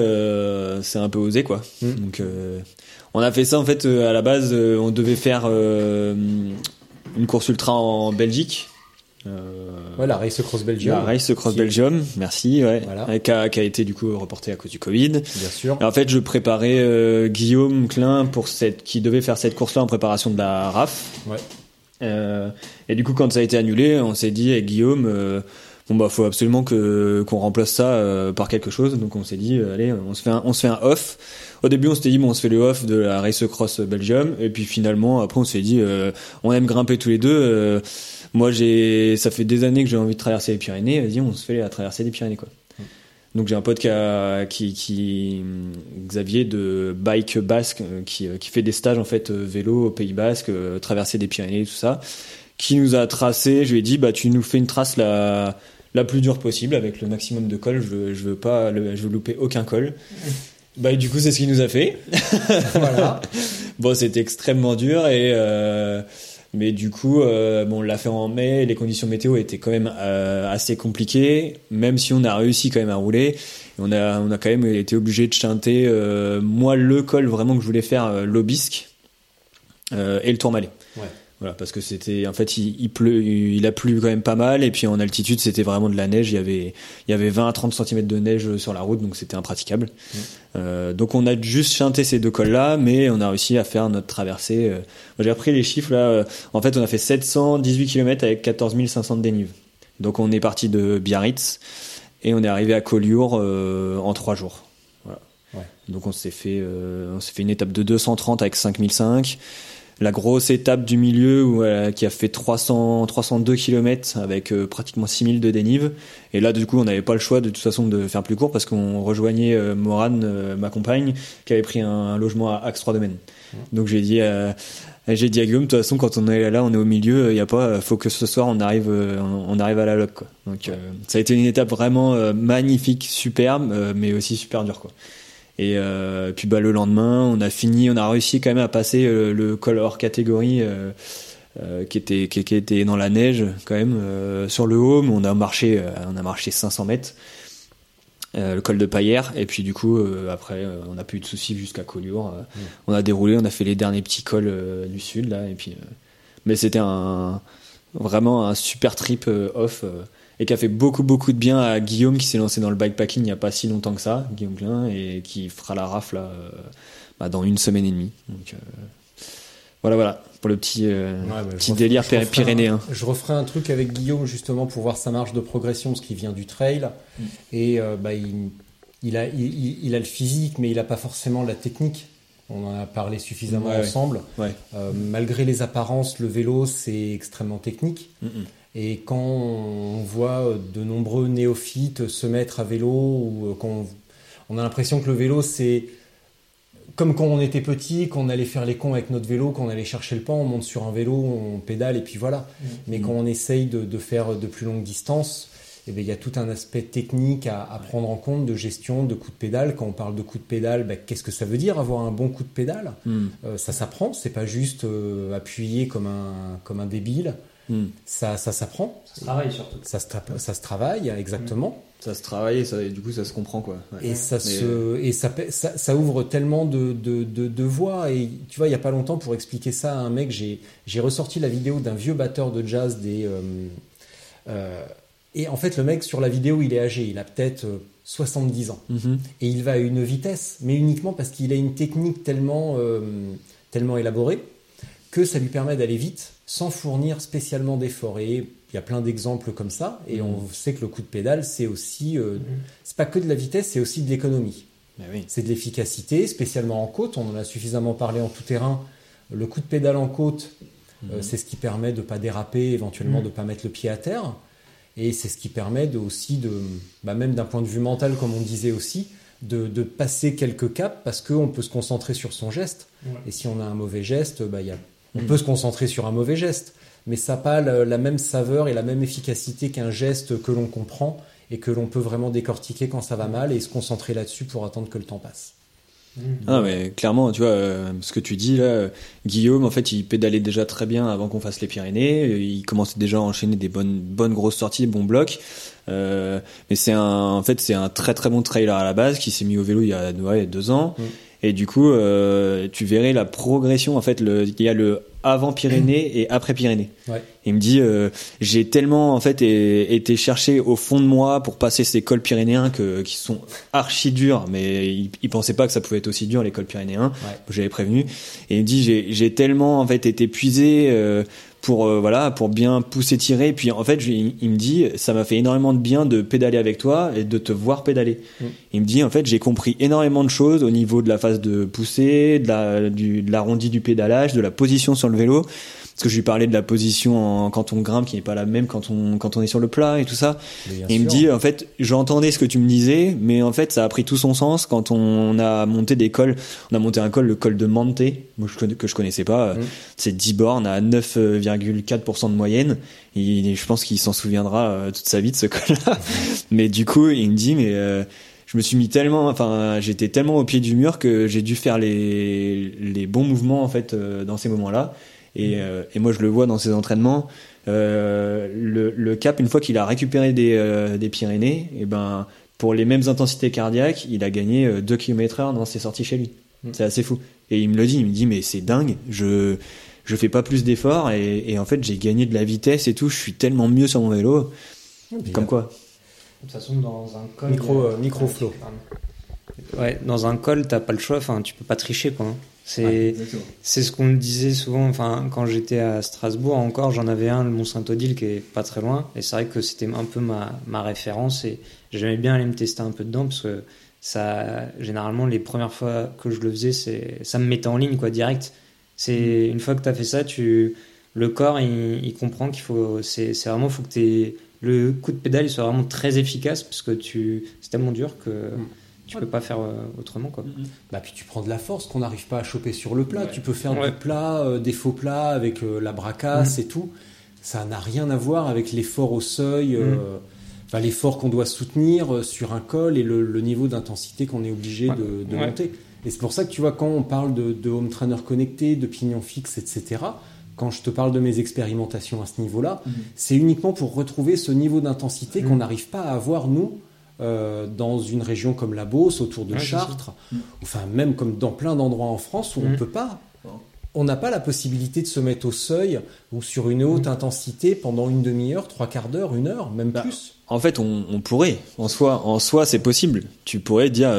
c'est un peu osé, quoi. Donc, on a fait ça, en fait, à la base, on devait faire une course ultra en Belgique. La Race Cross Belgium. La Race Cross Belgium, merci. Ouais. Voilà. Qui a été du coup reportée à cause du Covid. Bien sûr. Et en fait, je préparais Guillaume Klein qui devait faire cette course-là en préparation de la RAF. Ouais. Et du coup, quand ça a été annulé, on s'est dit, Guillaume, faut absolument qu'on remplace ça par quelque chose. Donc on s'est dit, allez, on se fait un off. Au début, on s'était dit, on se fait le off de la Race Cross Belgium. Et puis finalement, après, on s'est dit, on aime grimper tous les deux. Moi, ça fait des années que j'ai envie de traverser les Pyrénées. Vas-y, on se fait la traversée des Pyrénées, quoi. Donc j'ai un pote qui Xavier de Bike Basque qui fait des stages en fait vélo au Pays Basque, traverser des Pyrénées, tout ça, qui nous a tracé. Je lui ai dit bah tu nous fais une trace la plus dure possible avec le maximum de cols. Je veux louper aucun col. Bah et du coup c'est ce qu'il nous a fait. Voilà. Bon c'était extrêmement dur et mais du coup, bon, on l'a fait en mai. Les conditions météo étaient quand même assez compliquées, même si on a réussi quand même à rouler. On a quand même été obligé de chanter. Moi, le col vraiment que je voulais faire, l'Aubisque et le Tourmalet. Ouais. Voilà, parce que c'était, en fait, il a plu quand même pas mal, et puis en altitude, c'était vraiment de la neige. Il y avait 20 à 30 cm de neige sur la route, donc c'était impraticable. Ouais. Donc on a juste chanté ces deux cols-là, mais on a réussi à faire notre traversée. Moi, j'ai repris les chiffres là. En fait, on a fait 718 km avec 14 500 de dénive. Donc on est parti de Biarritz et on est arrivé à Collioure en 3 jours. Voilà. Ouais. Donc on s'est fait une étape de 230 avec 5005. La grosse étape du milieu qui a fait 302 km avec pratiquement 6000 de dénive. Et là, du coup, on n'avait pas le choix de toute façon de faire plus court parce qu'on rejoignait Morane, ma compagne, qui avait pris un logement à Axe 3 Domaines. Ouais. Donc j'ai dit à Guillaume, de toute façon, quand on est là, on est au milieu, il n'y a pas, faut que ce soir on arrive à la loc, quoi. Donc ça a été une étape vraiment magnifique, superbe, mais aussi super dure, quoi. Et puis bah le lendemain, on a réussi quand même à passer le col hors catégorie qui était dans la neige quand même sur le haut, mais on a marché 500 mètres le col de Payère, et puis du coup après on n'a pas eu de soucis jusqu'à Collioure. Mmh. On a déroulé, on a fait les derniers petits cols du sud là, et puis mais c'était vraiment un super trip off. Et qui a fait beaucoup de bien à Guillaume, qui s'est lancé dans le bikepacking il n'y a pas si longtemps que ça, Guillaume Klein, et qui fera la rafle là, dans 1 semaine et demie. Donc voilà pour le petit délire pyrénéen. Je referai un truc avec Guillaume justement pour voir sa marge de progression, ce qui vient du trail. Et il a le physique, mais il n'a pas forcément la technique. On en a parlé suffisamment ensemble. Ouais. Malgré les apparences, le vélo c'est extrêmement technique. Et quand on voit de nombreux néophytes se mettre à vélo, ou quand on a l'impression que le vélo, c'est comme quand on était petit, qu'on allait faire les cons avec notre vélo, qu'on allait chercher le pan, on monte sur un vélo, on pédale et puis voilà. Mmh. Mais quand on essaye de faire de plus longues distances, eh bien, il y a tout un aspect technique à prendre en compte, de gestion, de coup de pédale. Quand on parle de coup de pédale, qu'est-ce que ça veut dire avoir un bon coup de pédale ? Ça s'apprend, c'est pas juste appuyer comme un débile. Ça s'apprend. Ça se travaille surtout. Ça se travaille, exactement. Ça se travaille et du coup ça se comprend, quoi. Ouais. Et, ça ouvre tellement de voies. Et tu vois, il n'y a pas longtemps, pour expliquer ça à un mec, j'ai ressorti la vidéo d'un vieux batteur de jazz et en fait le mec sur la vidéo il est âgé, il a peut-être 70 ans. Mm-hmm. Et il va à une vitesse, mais uniquement parce qu'il a une technique tellement élaborée que ça lui permet d'aller vite sans fournir spécialement d'efforts. Et il y a plein d'exemples comme ça. Et on sait que le coup de pédale, c'est aussi... c'est pas que de la vitesse, c'est aussi de l'économie. Mais oui. C'est de l'efficacité, spécialement en côte. On en a suffisamment parlé en tout terrain. Le coup de pédale en côte, c'est ce qui permet de ne pas déraper, éventuellement de ne pas mettre le pied à terre. Et c'est ce qui permet même d'un point de vue mental, comme on disait aussi, de passer quelques caps parce qu'on peut se concentrer sur son geste. Ouais. Et si on a un mauvais geste, on peut se concentrer sur un mauvais geste, mais ça n'a pas la même saveur et la même efficacité qu'un geste que l'on comprend et que l'on peut vraiment décortiquer quand ça va mal et se concentrer là-dessus pour attendre que le temps passe. Ah, mais clairement, tu vois, ce que tu dis là, Guillaume, en fait, il pédalait déjà très bien avant qu'on fasse les Pyrénées, il commençait déjà à enchaîner des bonnes grosses sorties, des bons blocs. Mais c'est un très très bon trailer à la base qui s'est mis au vélo il y a 2 ans. Et du coup, tu verrais la progression. En fait, il y a le avant Pyrénées et après Pyrénées. Ouais. Il me dit, j'ai tellement en fait été chercher au fond de moi pour passer ces cols pyrénéens qui sont archi durs, mais il pensait pas que ça pouvait être aussi dur les cols pyrénéens. Ouais. J'avais prévenu. Et il me dit, j'ai tellement en fait été épuisé pour bien pousser, tirer. Et puis en fait, il me dit, ça m'a fait énormément de bien de pédaler avec toi et de te voir pédaler. Il me dit, en fait, j'ai compris énormément de choses au niveau de la phase de poussée, de l'arrondi du pédalage, de la position sur le vélo. parce que je lui parlais de la position quand on grimpe qui n'est pas la même quand on est sur le plat et tout ça. Et il me dit, en fait, j'entendais ce que tu me disais, mais en fait, ça a pris tout son sens quand on a monté des cols. On a monté un col, le col de Manté, que je connaissais pas. C'est 10 bornes à 9,4% de moyenne. Et je pense qu'il s'en souviendra toute sa vie de ce col-là. Mais du coup, il me dit, mais je me suis mis j'étais tellement au pied du mur que j'ai dû faire les bons mouvements en fait dans ces moments-là. Et moi, je le vois dans ses entraînements. Le cap, une fois qu'il a récupéré des Pyrénées, et ben pour les mêmes intensités cardiaques, il a gagné 2 km/h dans ses sorties chez lui. C'est assez fou. Et il me le dit, il me dit, mais c'est dingue, je fais pas plus d'efforts et en fait j'ai gagné de la vitesse et tout, je suis tellement mieux sur mon vélo. Comme quoi. De toute façon, dans un col micro-flow. Ouais, dans un col, t'as pas le choix, enfin tu peux pas tricher quoi. C'est ce qu'on me disait souvent, enfin quand j'étais à Strasbourg encore, j'en avais un, le Mont-Saint-Odile qui est pas très loin, et c'est vrai que c'était un peu ma référence et j'aimais bien aller me tester un peu dedans parce que ça, généralement les premières fois que je le faisais, ça me mettait en ligne quoi, direct. C'est une fois que t'as fait ça, le corps il comprend qu'il faut, c'est vraiment, faut que le coup de pédale il soit vraiment très efficace parce que c'est tellement dur que tu peux pas faire autrement quoi. Bah puis tu prends de la force qu'on n'arrive pas à choper sur le plat. Tu peux faire du plat, des faux plats avec la bracasse et tout. Ça n'a rien à voir avec l'effort au seuil. L'effort qu'on doit soutenir sur un col et le niveau d'intensité qu'on est obligé de monter. Et c'est pour ça que tu vois, quand on parle de home trainer connecté, de pignon fixe, etc., quand je te parle de mes expérimentations à ce niveau-là, c'est uniquement pour retrouver ce niveau d'intensité qu'on n'arrive pas à avoir, nous, dans une région comme la Beauce, autour de Chartres, enfin même comme dans plein d'endroits en France où on ne peut pas... On n'a pas la possibilité de se mettre au seuil ou sur une haute intensité pendant une demi-heure, 3/4 d'heure, 1 heure, même plus. En fait, on pourrait. En soi, c'est possible. Tu pourrais dire,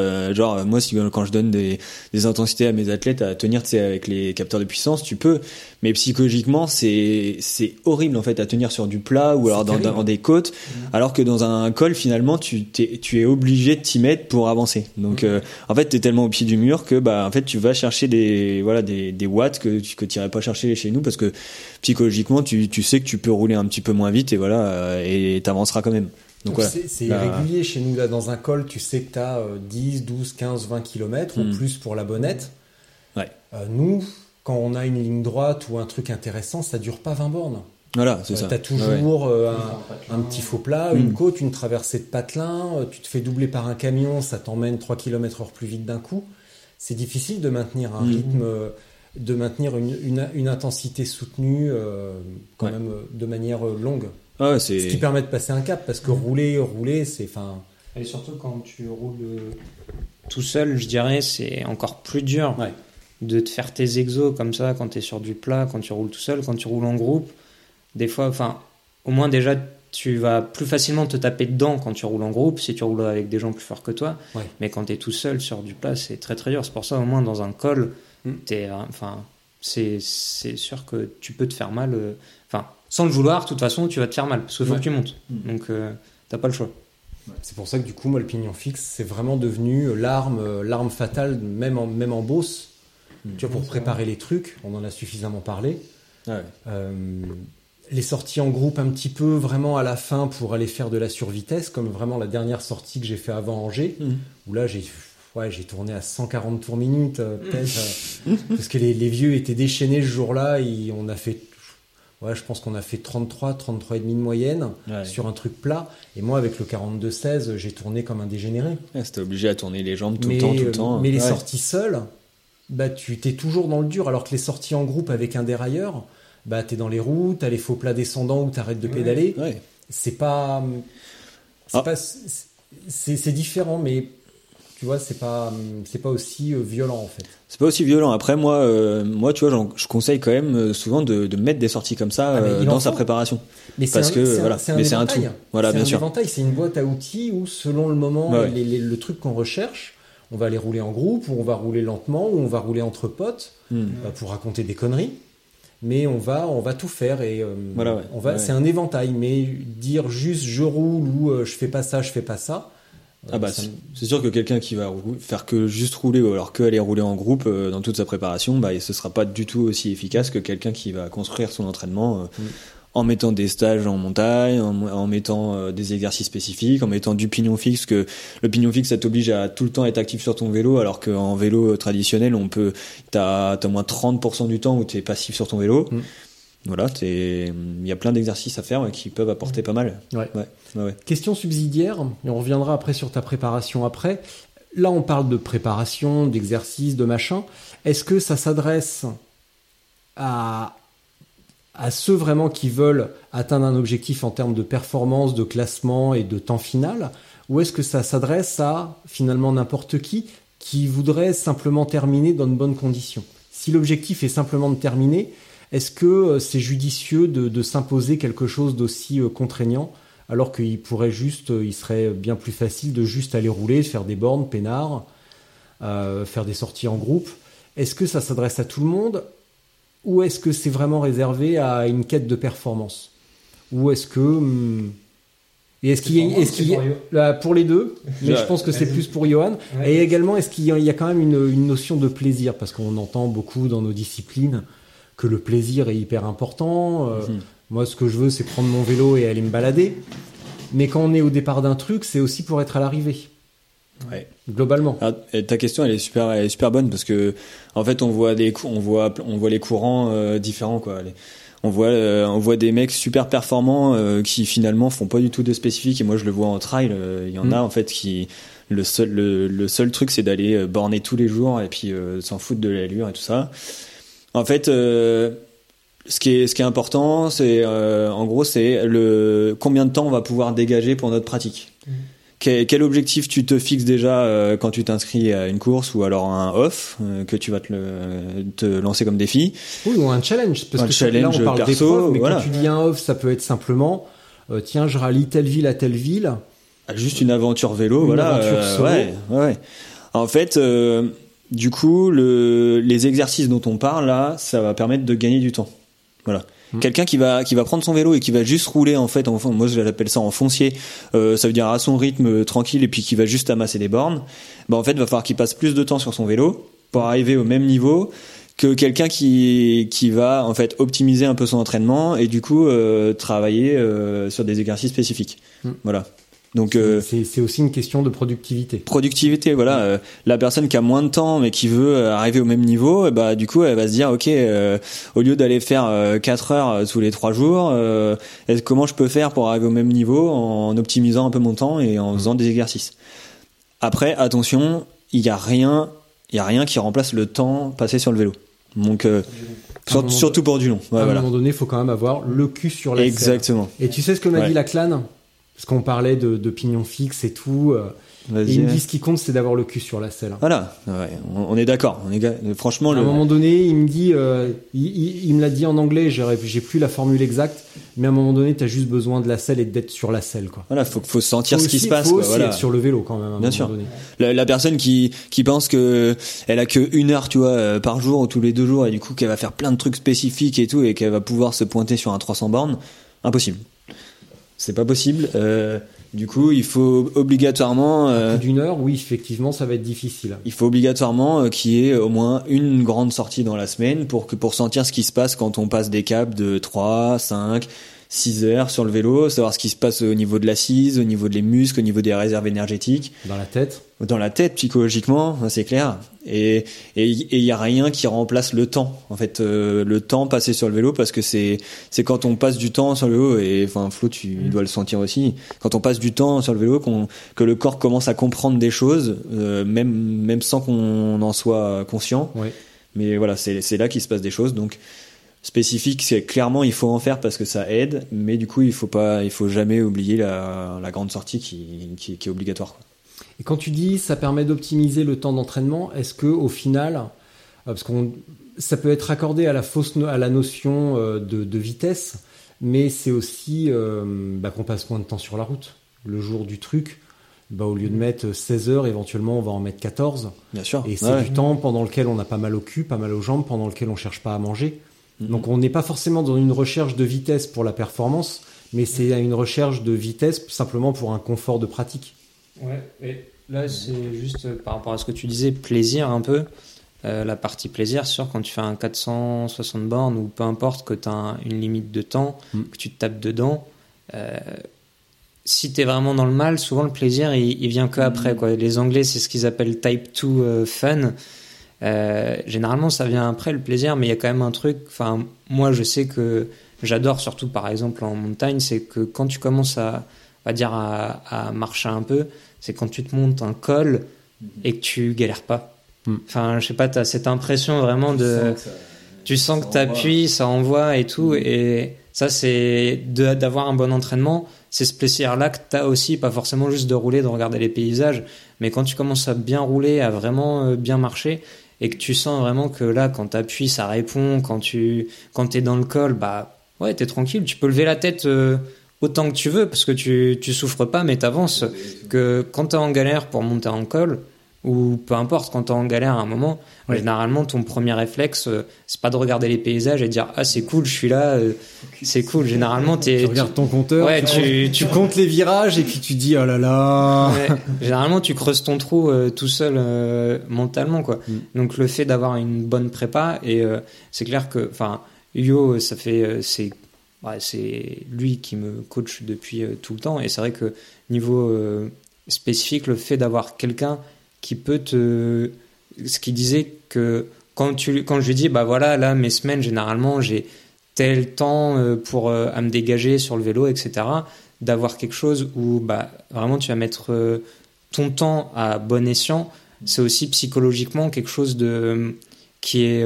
moi, quand je donne des intensités à mes athlètes à tenir, tu sais, avec les capteurs de puissance, tu peux. Mais psychologiquement, c'est horrible en fait à tenir sur du plat ou alors dans des côtes, alors que dans un col, finalement, tu es obligé de t'y mettre pour avancer. Donc, en fait, t'es tellement au pied du mur que en fait, tu vas chercher des watts que tu n'irais pas chercher chez nous parce que psychologiquement tu sais que tu peux rouler un petit peu moins vite et voilà, et t'avanceras quand même. Donc voilà, c'est irrégulier chez nous là. Dans un col, tu sais que t'as 10, 12, 15, 20 km ou plus pour la Bonnette. Nous, quand on a une ligne droite ou un truc intéressant, ça dure pas 20 bornes. Voilà, c'est ça. T'as toujours un petit faux plat, une côte, une traversée de patelin, tu te fais doubler par un camion, ça t'emmène 3 km/h plus vite d'un coup. C'est difficile de maintenir un rythme, de maintenir une intensité soutenue quand même de manière longue. Ce qui permet de passer un cap, parce que rouler, c'est... Fin... Et surtout quand tu roules tout seul, je dirais, c'est encore plus dur de te faire tes exos comme ça, quand tu es sur du plat, quand tu roules tout seul, quand tu roules en groupe. Des fois, au moins déjà, tu vas plus facilement te taper dedans quand tu roules en groupe, si tu roules avec des gens plus forts que toi. Mais quand tu es tout seul sur du plat, c'est très très dur. C'est pour ça, au moins dans un col... C'est sûr que tu peux te faire mal, sans le vouloir, de toute façon tu vas te faire mal parce qu'il faut que tu montes, donc t'as pas le choix. C'est pour ça que du coup, moi, le pignon fixe, c'est vraiment devenu l'arme fatale, même en Beauce, tu vois, pour préparer les trucs. On en a suffisamment parlé. Les sorties en groupe un petit peu vraiment à la fin pour aller faire de la survitesse, comme vraiment la dernière sortie que j'ai fait avant Angers, où là j'ai tourné à 140 tours minutes, parce que les vieux étaient déchaînés ce jour-là. On a fait, je pense qu'on a fait 33,5 de moyenne sur un truc plat. Et moi, avec le 42,16, j'ai tourné comme un dégénéré. C'était obligé à tourner les jambes tout le temps. Mais les sorties seules, tu t'es toujours dans le dur, alors que les sorties en groupe avec un dérailleur, t'es dans les roues, t'as les faux plats descendants où t'arrêtes de pédaler. C'est différent, mais... Tu vois, c'est pas aussi violent, en fait. C'est pas aussi violent. Après, moi, tu vois, je conseille quand même souvent de mettre des sorties comme ça dans sa préparation. Mais c'est un tout. Voilà, bien sûr. C'est un éventail, c'est une boîte à outils où, selon le moment, le truc qu'on recherche, on va aller rouler en groupe, ou on va rouler lentement, ou on va rouler entre potes pour raconter des conneries. Mais on va tout faire et c'est un éventail. Mais dire juste je roule ou je fais pas ça, C'est sûr que quelqu'un qui va faire que juste rouler ou alors qu'aller rouler en groupe dans toute sa préparation, ce sera pas du tout aussi efficace que quelqu'un qui va construire son entraînement en mettant des stages en montagne, en mettant des exercices spécifiques, en mettant du pignon fixe, que le pignon fixe ça t'oblige à tout le temps être actif sur ton vélo, alors qu'en vélo traditionnel t'as moins 30% du temps où t'es passif sur ton vélo. Voilà, il y a plein d'exercices à faire qui peuvent apporter pas mal. Ouais. Question subsidiaire, et on reviendra après sur ta préparation après. Là, on parle de préparation, d'exercices, de machin. Est-ce que ça s'adresse à ceux vraiment qui veulent atteindre un objectif en termes de performance, de classement et de temps final, ou est-ce que ça s'adresse à finalement n'importe qui voudrait simplement terminer dans de bonnes conditions ? Si l'objectif est simplement de terminer, est-ce que c'est judicieux de s'imposer quelque chose d'aussi contraignant, alors qu'il serait bien plus facile de juste aller rouler, faire des bornes, peinard, faire des sorties en groupe ? Est-ce que ça s'adresse à tout le monde ? Ou est-ce que c'est vraiment réservé à une quête de performance ? Ou est-ce que... Et est-ce qu'il y a pour les deux, mais je pense que c'est plus pour Johan. Ouais. Et également, est-ce qu'il y a quand même une notion de plaisir ? Parce qu'on entend beaucoup dans nos disciplines que le plaisir est hyper important. Moi, ce que je veux, c'est prendre mon vélo et aller me balader. Mais quand on est au départ d'un truc, c'est aussi pour être à l'arrivée. Ouais. Globalement. Alors, ta question, elle est super bonne parce que, en fait, on voit les courants différents, quoi. On voit des mecs super performants qui finalement font pas du tout de spécifique. Et moi, je le vois en trail. Il y en a en fait qui le seul truc, c'est d'aller borner tous les jours et puis s'en foutre de l'allure et tout ça. En fait, ce qui est important, c'est en gros, c'est le combien de temps on va pouvoir dégager pour notre pratique. Quel objectif tu te fixes déjà quand tu t'inscris à une course ou alors à un off que tu vas te lancer comme défi ? Oui, ou un challenge. Parce que challenge là, on parle d'épreuve, mais voilà. Quand tu dis un off, ça peut être simplement tiens, je rallie telle ville à telle ville. Juste une aventure vélo, voilà. Aventure solo. Ouais. En fait, du coup, les exercices dont on parle là, ça va permettre de gagner du temps. Voilà. Quelqu'un qui va prendre son vélo et qui va juste rouler moi je l'appelle ça en foncier, ça veut dire à son rythme tranquille et puis qui va juste amasser des bornes, en fait il va falloir qu'il passe plus de temps sur son vélo pour arriver au même niveau que quelqu'un qui va en fait optimiser un peu son entraînement et du coup travailler sur des exercices spécifiques. Voilà. Donc, c'est aussi une question de productivité, voilà. La personne qui a moins de temps mais qui veut arriver au même niveau, du coup elle va se dire ok, au lieu d'aller faire 4 heures tous les 3 jours, comment je peux faire pour arriver au même niveau en optimisant un peu mon temps et en faisant des exercices. Après, attention, il y a rien qui remplace le temps passé sur le vélo. Donc surtout pour du long, à un moment donné il faut quand même avoir le cul sur la Exactement. Serre. Et tu sais ce que m'a dit la Klein ? Parce qu'on parlait de pignon fixe et tout. Et ils me disent ce qui compte, c'est d'avoir le cul sur la selle. Voilà, ouais, on est d'accord. Franchement, à un moment donné, il me dit, il me l'a dit en anglais, j'ai plus la formule exacte, mais à un moment donné, t'as juste besoin de la selle et d'être sur la selle, quoi. Voilà, faut sentir ce qui se passe. Faut aussi être sur le vélo quand même. Bien sûr. La personne qui pense que elle a que une heure, tu vois, par jour ou tous les deux jours, et du coup qu'elle va faire plein de trucs spécifiques et tout, et qu'elle va pouvoir se pointer sur un 300 bornes, impossible. C'est pas possible. Du coup, il faut obligatoirement... plus d'une heure, oui, effectivement, ça va être difficile. Il faut obligatoirement qu'il y ait au moins une grande sortie dans la semaine pour sentir ce qui se passe quand on passe des caps de 3, 5, 6 heures sur le vélo, savoir ce qui se passe au niveau de l'assise, au niveau des muscles, au niveau des réserves énergétiques. Dans la tête, psychologiquement, c'est clair. Et il y a rien qui remplace le temps. En fait, le temps passé sur le vélo, parce que c'est quand on passe du temps sur le vélo, et enfin Flo, tu dois le sentir aussi. Quand on passe du temps sur le vélo, que le corps commence à comprendre des choses, même sans qu'on en soit conscient. Ouais. Mais voilà, c'est là qu'il se passe des choses. Donc spécifique, c'est clairement il faut en faire parce que ça aide, mais du coup il faut jamais oublier la grande sortie qui est obligatoire, quoi. Et quand tu dis ça permet d'optimiser le temps d'entraînement, est-ce que au final, parce qu'on ça peut être raccordé à la notion de vitesse, mais c'est aussi qu'on passe moins de temps sur la route. Le jour du truc, au lieu de mettre 16 heures, éventuellement on va en mettre 14. Bien sûr. Et c'est du temps pendant lequel on a pas mal au cul, pas mal aux jambes, pendant lequel on cherche pas à manger. Donc on n'est pas forcément dans une recherche de vitesse pour la performance, mais c'est une recherche de vitesse simplement pour un confort de pratique. Ouais, mais là c'est juste par rapport à ce que tu disais, plaisir un peu. La partie plaisir, sûr, quand tu fais un 460 bornes ou peu importe, que tu as une limite de temps, que tu te tapes dedans, si tu es vraiment dans le mal, souvent le plaisir il vient que après, quoi. Les Anglais, c'est ce qu'ils appellent type 2 fun. Généralement ça vient après le plaisir, mais il y a quand même un truc, enfin moi je sais que j'adore, surtout par exemple en montagne, c'est que quand tu commences à marcher un peu, c'est quand tu te montes un col et que tu galères pas. Enfin, je sais pas, t'as cette impression vraiment de... Tu sens que t'appuies, ça envoie et tout. Et ça, c'est d'avoir un bon entraînement. C'est ce plaisir-là que t'as aussi, pas forcément juste de rouler, de regarder les paysages. Mais quand tu commences à bien rouler, à vraiment bien marcher, et que tu sens vraiment que là, quand t'appuies, ça répond. Quand t'es dans le col, bah ouais, t'es tranquille. Tu peux lever la tête autant que tu veux, parce que tu souffres pas, mais t'avances. Que quand t'es en galère pour monter en col... ou peu importe, quand t'es en galère à un moment, ouais, généralement ton premier réflexe c'est pas de regarder les paysages et de dire ah c'est cool je suis là, c'est cool. Généralement tu regardes ton compteur, ouais, tu comptes les virages et puis tu dis oh là là, ouais. Généralement tu creuses ton trou tout seul mentalement, quoi. Donc le fait d'avoir une bonne prépa, et c'est clair que Yo, ça fait c'est lui qui me coach depuis tout le temps, et c'est vrai que niveau spécifique, le fait d'avoir quelqu'un qui peut te... Ce qu'il disait, que quand je lui dis, bah voilà, là, mes semaines, généralement, j'ai tel temps pour à me dégager sur le vélo, etc., d'avoir quelque chose où bah, vraiment tu vas mettre ton temps à bon escient. C'est aussi psychologiquement quelque chose qui est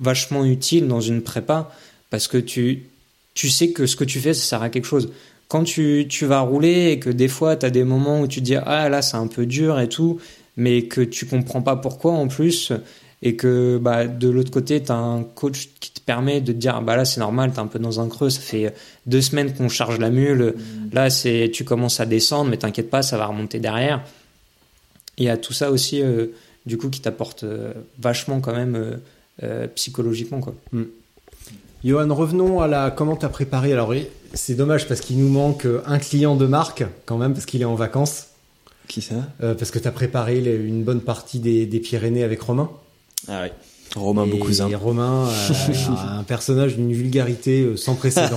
vachement utile dans une prépa, parce que tu sais que ce que tu fais, ça sert à quelque chose. Quand tu vas rouler et que des fois, tu as des moments où tu te dis, ah là, c'est un peu dur et tout... mais que tu comprends pas pourquoi en plus, et que bah, de l'autre côté t'as un coach qui te permet de te dire bah là c'est normal, t'es un peu dans un creux, ça fait 2 semaines qu'on charge la mule, là c'est, tu commences à descendre mais t'inquiète pas, ça va remonter derrière. Il y a tout ça aussi du coup qui t'apporte vachement quand même psychologiquement, quoi. Johan, revenons à comment t'as préparé. Alors c'est dommage parce qu'il nous manque un client de marque quand même, parce qu'il est en vacances. Qui ça ? Parce que tu as préparé une bonne partie des Pyrénées avec Romain. Ah oui, Romain Beaucousin. Et Romain, un personnage d'une vulgarité sans précédent.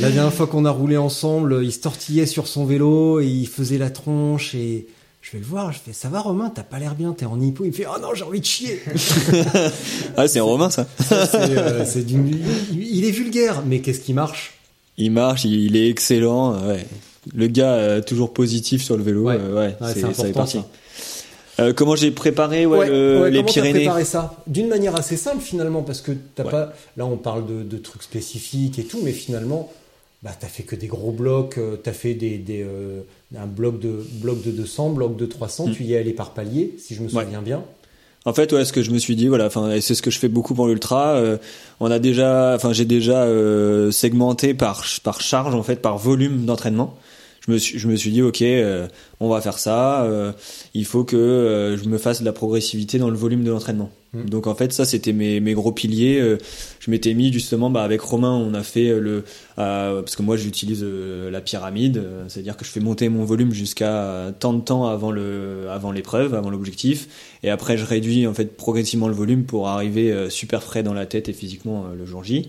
La dernière fois qu'on a roulé ensemble, il se tortillait sur son vélo et il faisait la tronche. Et je vais le voir, je fais « Ça va Romain, t'as pas l'air bien, t'es en hypo ?» Il me fait « Oh non, j'ai envie de chier !» Ah, c'est Romain ça, il est vulgaire, mais qu'est-ce qui marche ? Il marche, il est excellent, ouais. Le gars toujours positif sur le vélo, c'est ça, fait partie. Comment j'ai préparé les Pyrénées. Comment t'as préparé ça ? D'une manière assez simple finalement, parce que t'as pas. Là, on parle de trucs spécifiques et tout, mais finalement, bah t'as fait que des gros blocs. T'as fait un bloc de 200, bloc de 300. Tu y es allé par palier, si je me souviens bien. En fait, ce que je me suis dit, c'est ce que je fais beaucoup pour l'ultra. J'ai déjà segmenté par charge, en fait, par volume d'entraînement. Je me suis dit, ok, on va faire ça. Il faut que je me fasse de la progressivité dans le volume de l'entraînement. Donc en fait, ça c'était mes gros piliers. Je m'étais mis justement, avec Romain, on a fait parce que moi j'utilise la pyramide, c'est-à-dire que je fais monter mon volume jusqu'à tant de temps avant l'épreuve, avant l'objectif, et après je réduis en fait progressivement le volume pour arriver super frais dans la tête et physiquement le jour J.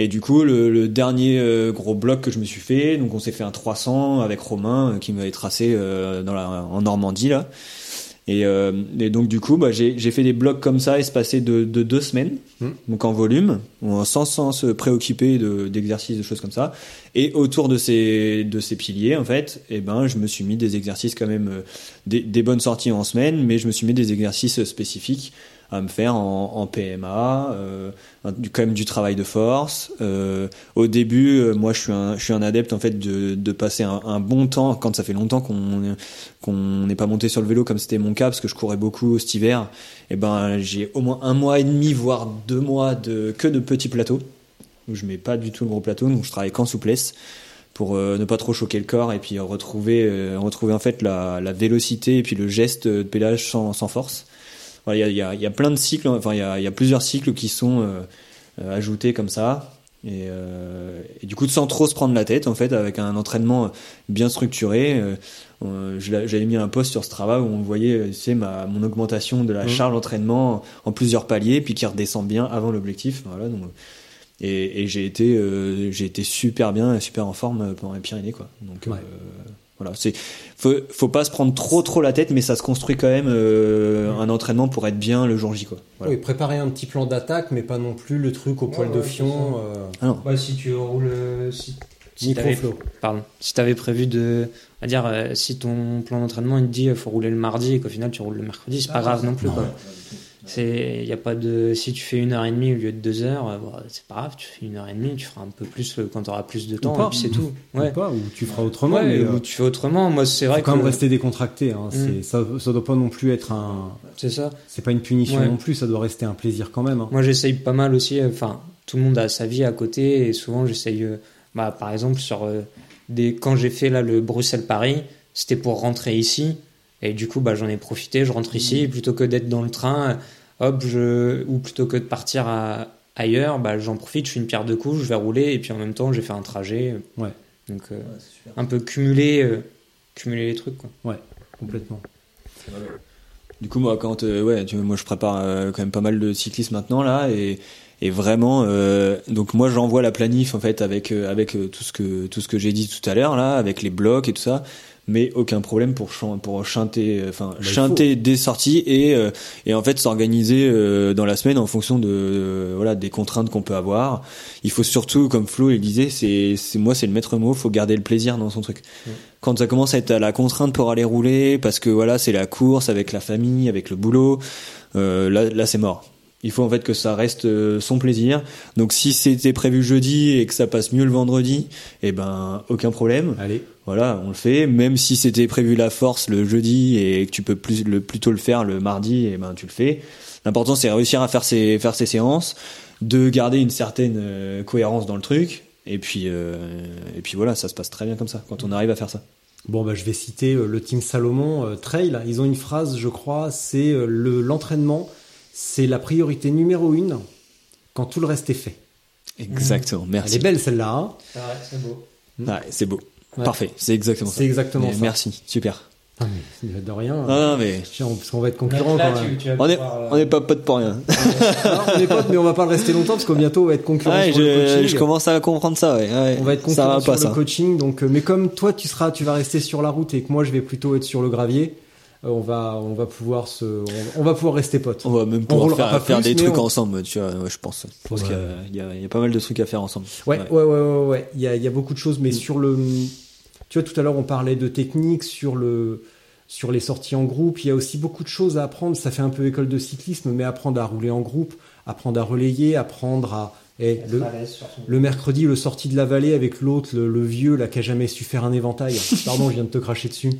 Et du coup, le dernier gros bloc que je me suis fait, donc on s'est fait un 300 avec Romain qui m'avait tracé en Normandie là. Et donc du coup, j'ai fait des blocs comme ça, espacés de 2 semaines, donc en volume, sans se préoccuper d'exercices, de choses comme ça. Et autour de ces piliers, en fait, je me suis mis des exercices quand même, des bonnes sorties en semaine, mais je me suis mis des exercices spécifiques à me faire en PMA, quand même du travail de force. Au début, moi, je suis un adepte en fait de passer un bon temps quand ça fait longtemps qu'on n'est pas monté sur le vélo, comme c'était mon cas parce que je courais beaucoup cet hiver. J'ai au moins 1 mois et demi, voire 2 mois de petits plateaux. Je mets pas du tout le gros plateau, donc je travaille qu'en souplesse pour ne pas trop choquer le corps et puis retrouver en fait la vélocité et puis le geste de pédalage sans force. Il y a plein de cycles, il y a plusieurs cycles qui sont ajoutés comme ça. Et du coup, sans trop se prendre la tête, en fait, avec un entraînement bien structuré, j'avais mis un post sur Strava où on voyait, tu sais, mon augmentation de la charge d'entraînement en plusieurs paliers, puis qui redescend bien avant l'objectif. Voilà, donc, et j'ai été super bien, super en forme pendant les Pyrénées, quoi. Donc, ouais. Voilà, faut pas se prendre trop la tête, mais ça se construit quand même un entraînement pour être bien le jour J, quoi. Voilà. Oui, préparer un petit plan d'attaque, mais pas non plus le truc au poil de fion. Ouais, si tu roules, si microflow. Pardon. Si t'avais prévu si ton plan d'entraînement il te dit faut rouler le mardi et qu'au final tu roules le mercredi, c'est pas grave non plus, quoi. Ouais. Y a pas de, si tu fais 1h30 au lieu de 2h, c'est pas grave, tu fais 1h30, tu feras un peu plus quand t'auras plus de temps, et puis c'est tout. Ouais. Ou pas, ou tu feras autrement. Ouais, mais ou tu fais autrement. Moi, c'est vrai. Faut quand même rester décontracté, hein. Ça doit pas non plus être un. C'est ça. C'est pas une punition non plus, ça doit rester un plaisir quand même, hein. Moi, j'essaye pas mal aussi. Enfin, tout le monde a sa vie à côté, et souvent j'essaye. Par exemple, quand j'ai fait là le Bruxelles-Paris, c'était pour rentrer ici. Et du coup, j'en ai profité, je rentre ici, plutôt que d'être dans le train, ou plutôt que de partir ailleurs, j'en profite, je suis une pierre deux coups, je vais rouler, et puis en même temps, j'ai fait un trajet. Ouais. Donc, un peu cumuler les trucs, quoi. Ouais, complètement. Du coup, moi, je prépare quand même pas mal de cyclistes maintenant, là, et vraiment, donc moi j'envoie la planif en fait avec tout ce que j'ai dit tout à l'heure là, avec les blocs et tout ça, mais aucun problème pour chanter, des sorties et en fait s'organiser dans la semaine en fonction des contraintes qu'on peut avoir. Il faut surtout, comme Flo il disait, c'est le maître mot, faut garder le plaisir dans son truc. Ouais. Quand ça commence à être à la contrainte pour aller rouler parce que voilà c'est la course avec la famille, avec le boulot, là c'est mort. Il faut en fait que ça reste son plaisir. Donc si c'était prévu jeudi et que ça passe mieux le vendredi, aucun problème. Allez. Voilà, on le fait. Même si c'était prévu la force le jeudi et que tu peux plutôt le faire le mardi, tu le fais. L'important c'est réussir à faire ses séances, de garder une certaine cohérence dans le truc. Et puis voilà, ça se passe très bien comme ça quand on arrive à faire ça. Bon, je vais citer le team Salomon Trail. Ils ont une phrase, je crois, c'est l'entraînement. C'est la priorité numéro 1 quand tout le reste est fait. Exactement, merci. Elle est belle celle-là. Hein, ouais, c'est beau. Ouais, c'est beau. Ouais. Parfait, c'est exactement ça. C'est exactement ça. Merci, super. Ah, mais de rien. Ah, mais... Parce qu'on va être concurrents quand même. On n'est pas potes pour rien. On est potes, mais on va pas le rester longtemps parce qu'au bientôt on va être concurrents sur le coaching. Je commence à comprendre ça. Ouais. On va être concurrents sur le coaching. Donc, mais comme toi tu vas rester sur la route et que moi je vais plutôt être sur le gravier. On va pouvoir rester potes. On va même pouvoir faire des trucs ensemble, tu vois, je pense. Je pense qu'il y a pas mal de trucs à faire ensemble. Ouais. Il y a beaucoup de choses, mais sur le, tu vois, tout à l'heure on parlait de technique sur les sorties en groupe. Il y a aussi beaucoup de choses à apprendre. Ça fait un peu école de cyclisme, mais apprendre à rouler en groupe, apprendre à relayer, apprendre à le mercredi, le sorti de la vallée avec l'autre, le vieux là qui a jamais su faire un éventail. Pardon, je viens de te cracher dessus.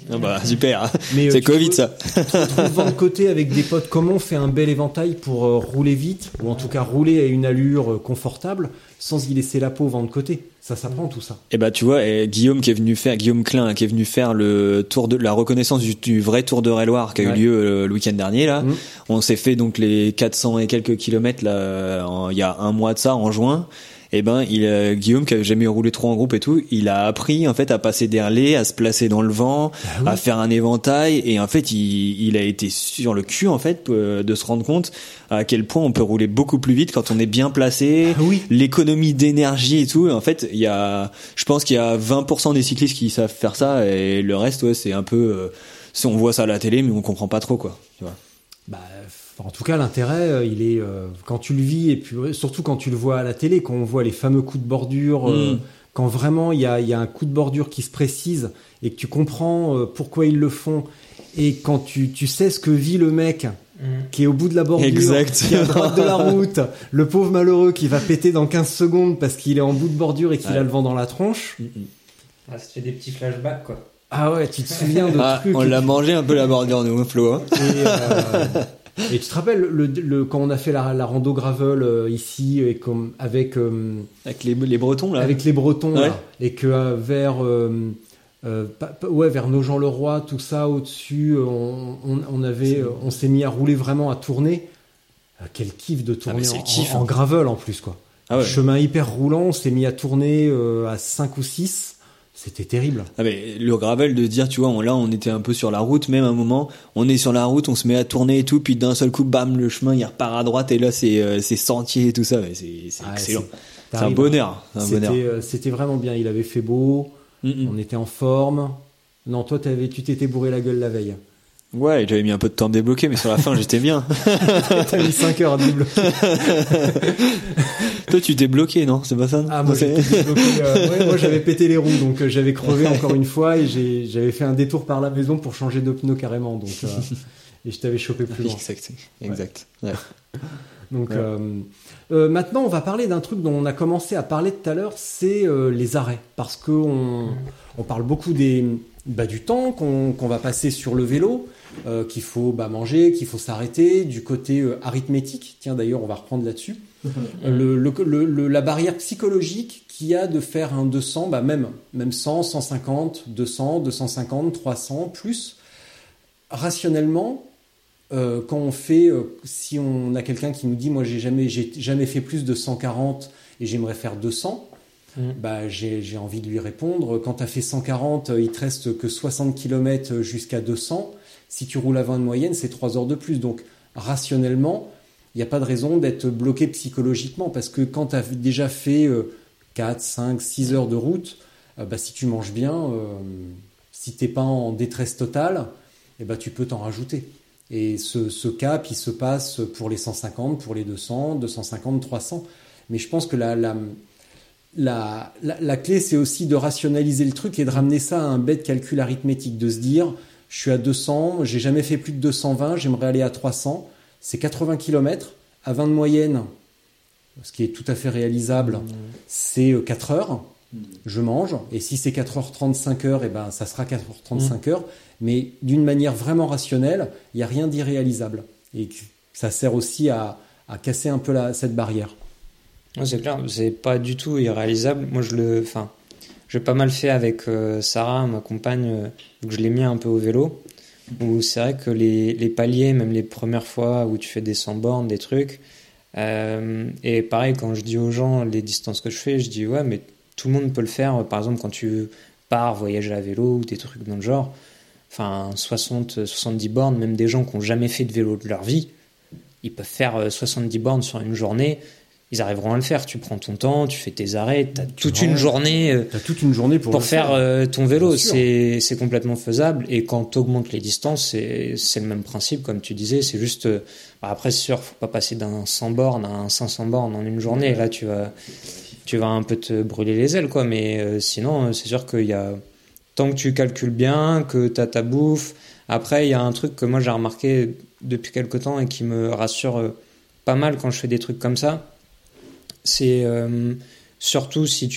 Super. Mais, c'est Covid ça. Tu te retrouves de côté avec des potes. Comment on fait un bel éventail pour rouler vite ou en tout cas rouler à une allure confortable sans y laisser la peau au vent de côté. Ça s'apprend tout ça. Tu vois, Guillaume Klein qui est venu faire le tour de la reconnaissance du vrai Tour de Rayloire qui a eu lieu le week-end dernier là. On s'est fait donc les 400 et quelques kilomètres là il y a un mois de ça en juin. Guillaume qui avait jamais roulé trop en groupe et tout, il a appris en fait à passer derrière, à se placer dans le vent, à faire un éventail et en fait il a été sur le cul en fait de se rendre compte à quel point on peut rouler beaucoup plus vite quand on est bien placé, l'économie d'énergie et tout. En fait, je pense qu'il y a 20% des cyclistes qui savent faire ça et le reste c'est un peu on voit ça à la télé mais on comprend pas trop quoi, tu vois. En tout cas, l'intérêt, il est quand tu le vis et puis surtout quand tu le vois à la télé, quand on voit les fameux coups de bordure, quand vraiment il y a un coup de bordure qui se précise et que tu comprends pourquoi ils le font et quand tu sais ce que vit le mec qui est au bout de la bordure, qui est à droite de la route, le pauvre malheureux qui va péter dans 15 secondes parce qu'il est en bout de bordure et qu'il a le vent dans la tronche. Ça te fait des petits flashbacks, quoi. Ah ouais, tu te souviens de trucs. On l'a mangé un peu la bordure, nous, Flo. Hein. Et tu te rappelles quand on a fait la rando gravel ici et avec les Bretons là, là, et que vers Nogent-le-Roi, tout ça au-dessus, on s'est mis à rouler vraiment à tourner. Quel kiff de tourner en gravel en plus quoi. Ah ouais. Chemin hyper roulant, on s'est mis à tourner à 5 ou 6. C'était terrible. Ah mais le gravel, de dire, tu vois, on était un peu sur la route, même à un moment, on est sur la route, on se met à tourner et tout, puis d'un seul coup, bam, le chemin, il repart à droite, et là, c'est sentier et tout ça. C'est excellent. C'est un bonheur. C'était vraiment bien. Il avait fait beau, on était en forme. Non, toi, tu t'étais bourré la gueule la veille. Ouais, j'avais mis un peu de temps à me débloquer, mais sur la fin, j'étais bien. T'as mis 5 heures à débloquer. Toi, tu t'es bloqué, non? C'est pas ça? Ah, moi, j'étais bloqué, moi, j'avais pété les roues, donc j'avais crevé encore une fois, et j'avais fait un détour par la maison pour changer de pneu carrément, donc, et je t'avais chopé plus loin. Exact. Ouais. Donc, ouais. Maintenant, on va parler d'un truc dont on a commencé à parler tout à l'heure, c'est les arrêts, parce que on parle beaucoup du temps qu'on va passer sur le vélo, qu'il faut manger, qu'il faut s'arrêter, du côté arithmétique. Tiens, d'ailleurs, on va reprendre là-dessus. La barrière psychologique qu'il y a de faire un 200, même 100, 150, 200, 250, 300, plus. Rationnellement, quand on fait, si on a quelqu'un qui nous dit « Moi, j'ai jamais fait plus de 140 et j'aimerais faire 200 », j'ai envie de lui répondre, quand t'as fait 140, il te reste que 60 km jusqu'à 200. Si tu roules à 20 de moyenne, c'est 3 heures de plus. Donc, rationnellement, il n'y a pas de raison d'être bloqué psychologiquement, parce que quand t'as déjà fait 4, 5, 6 heures de route, si tu manges bien, si t'es pas en détresse totale, tu peux t'en rajouter. Et ce cap, il se passe pour les 150, pour les 200, 250, 300. Mais je pense que la clé, c'est aussi de rationaliser le truc et de ramener ça à un bête calcul arithmétique, de se dire je suis à 200, j'ai jamais fait plus de 220, j'aimerais aller à 300, c'est 80 km, à 20 de moyenne, ce qui est tout à fait réalisable, c'est 4 heures, je mange, et si c'est 4h35 heures, ça sera 4h35 heures, mais d'une manière vraiment rationnelle, il n'y a rien d'irréalisable, et ça sert aussi à casser un peu cette barrière. C'est clair, c'est pas du tout irréalisable. Moi, j'ai pas mal fait avec Sarah, ma compagne, que je l'ai mis un peu au vélo, où c'est vrai que les paliers, même les premières fois où tu fais des 100 bornes, des trucs, et pareil, quand je dis aux gens les distances que je fais, je dis ouais, mais tout le monde peut le faire. Par exemple, quand tu pars voyager à vélo ou des trucs dans le genre, 60, 70 bornes, même des gens qui n'ont jamais fait de vélo de leur vie, ils peuvent faire 70 bornes sur une journée. Ils arriveront à le faire. Tu prends ton temps, tu fais tes arrêts, t'as toute une journée pour faire ton vélo. C'est complètement faisable. Et quand t'augmentes les distances, c'est le même principe, comme tu disais. C'est juste, après, c'est sûr, faut pas passer d'un 100 bornes à un 500 bornes en une journée. Là, tu vas un peu te brûler les ailes, quoi. Mais sinon, c'est sûr qu'il y a, tant que tu calcules bien, que t'as ta bouffe. Après, il y a un truc que moi j'ai remarqué depuis quelque temps et qui me rassure pas mal quand je fais des trucs comme ça. C'est surtout si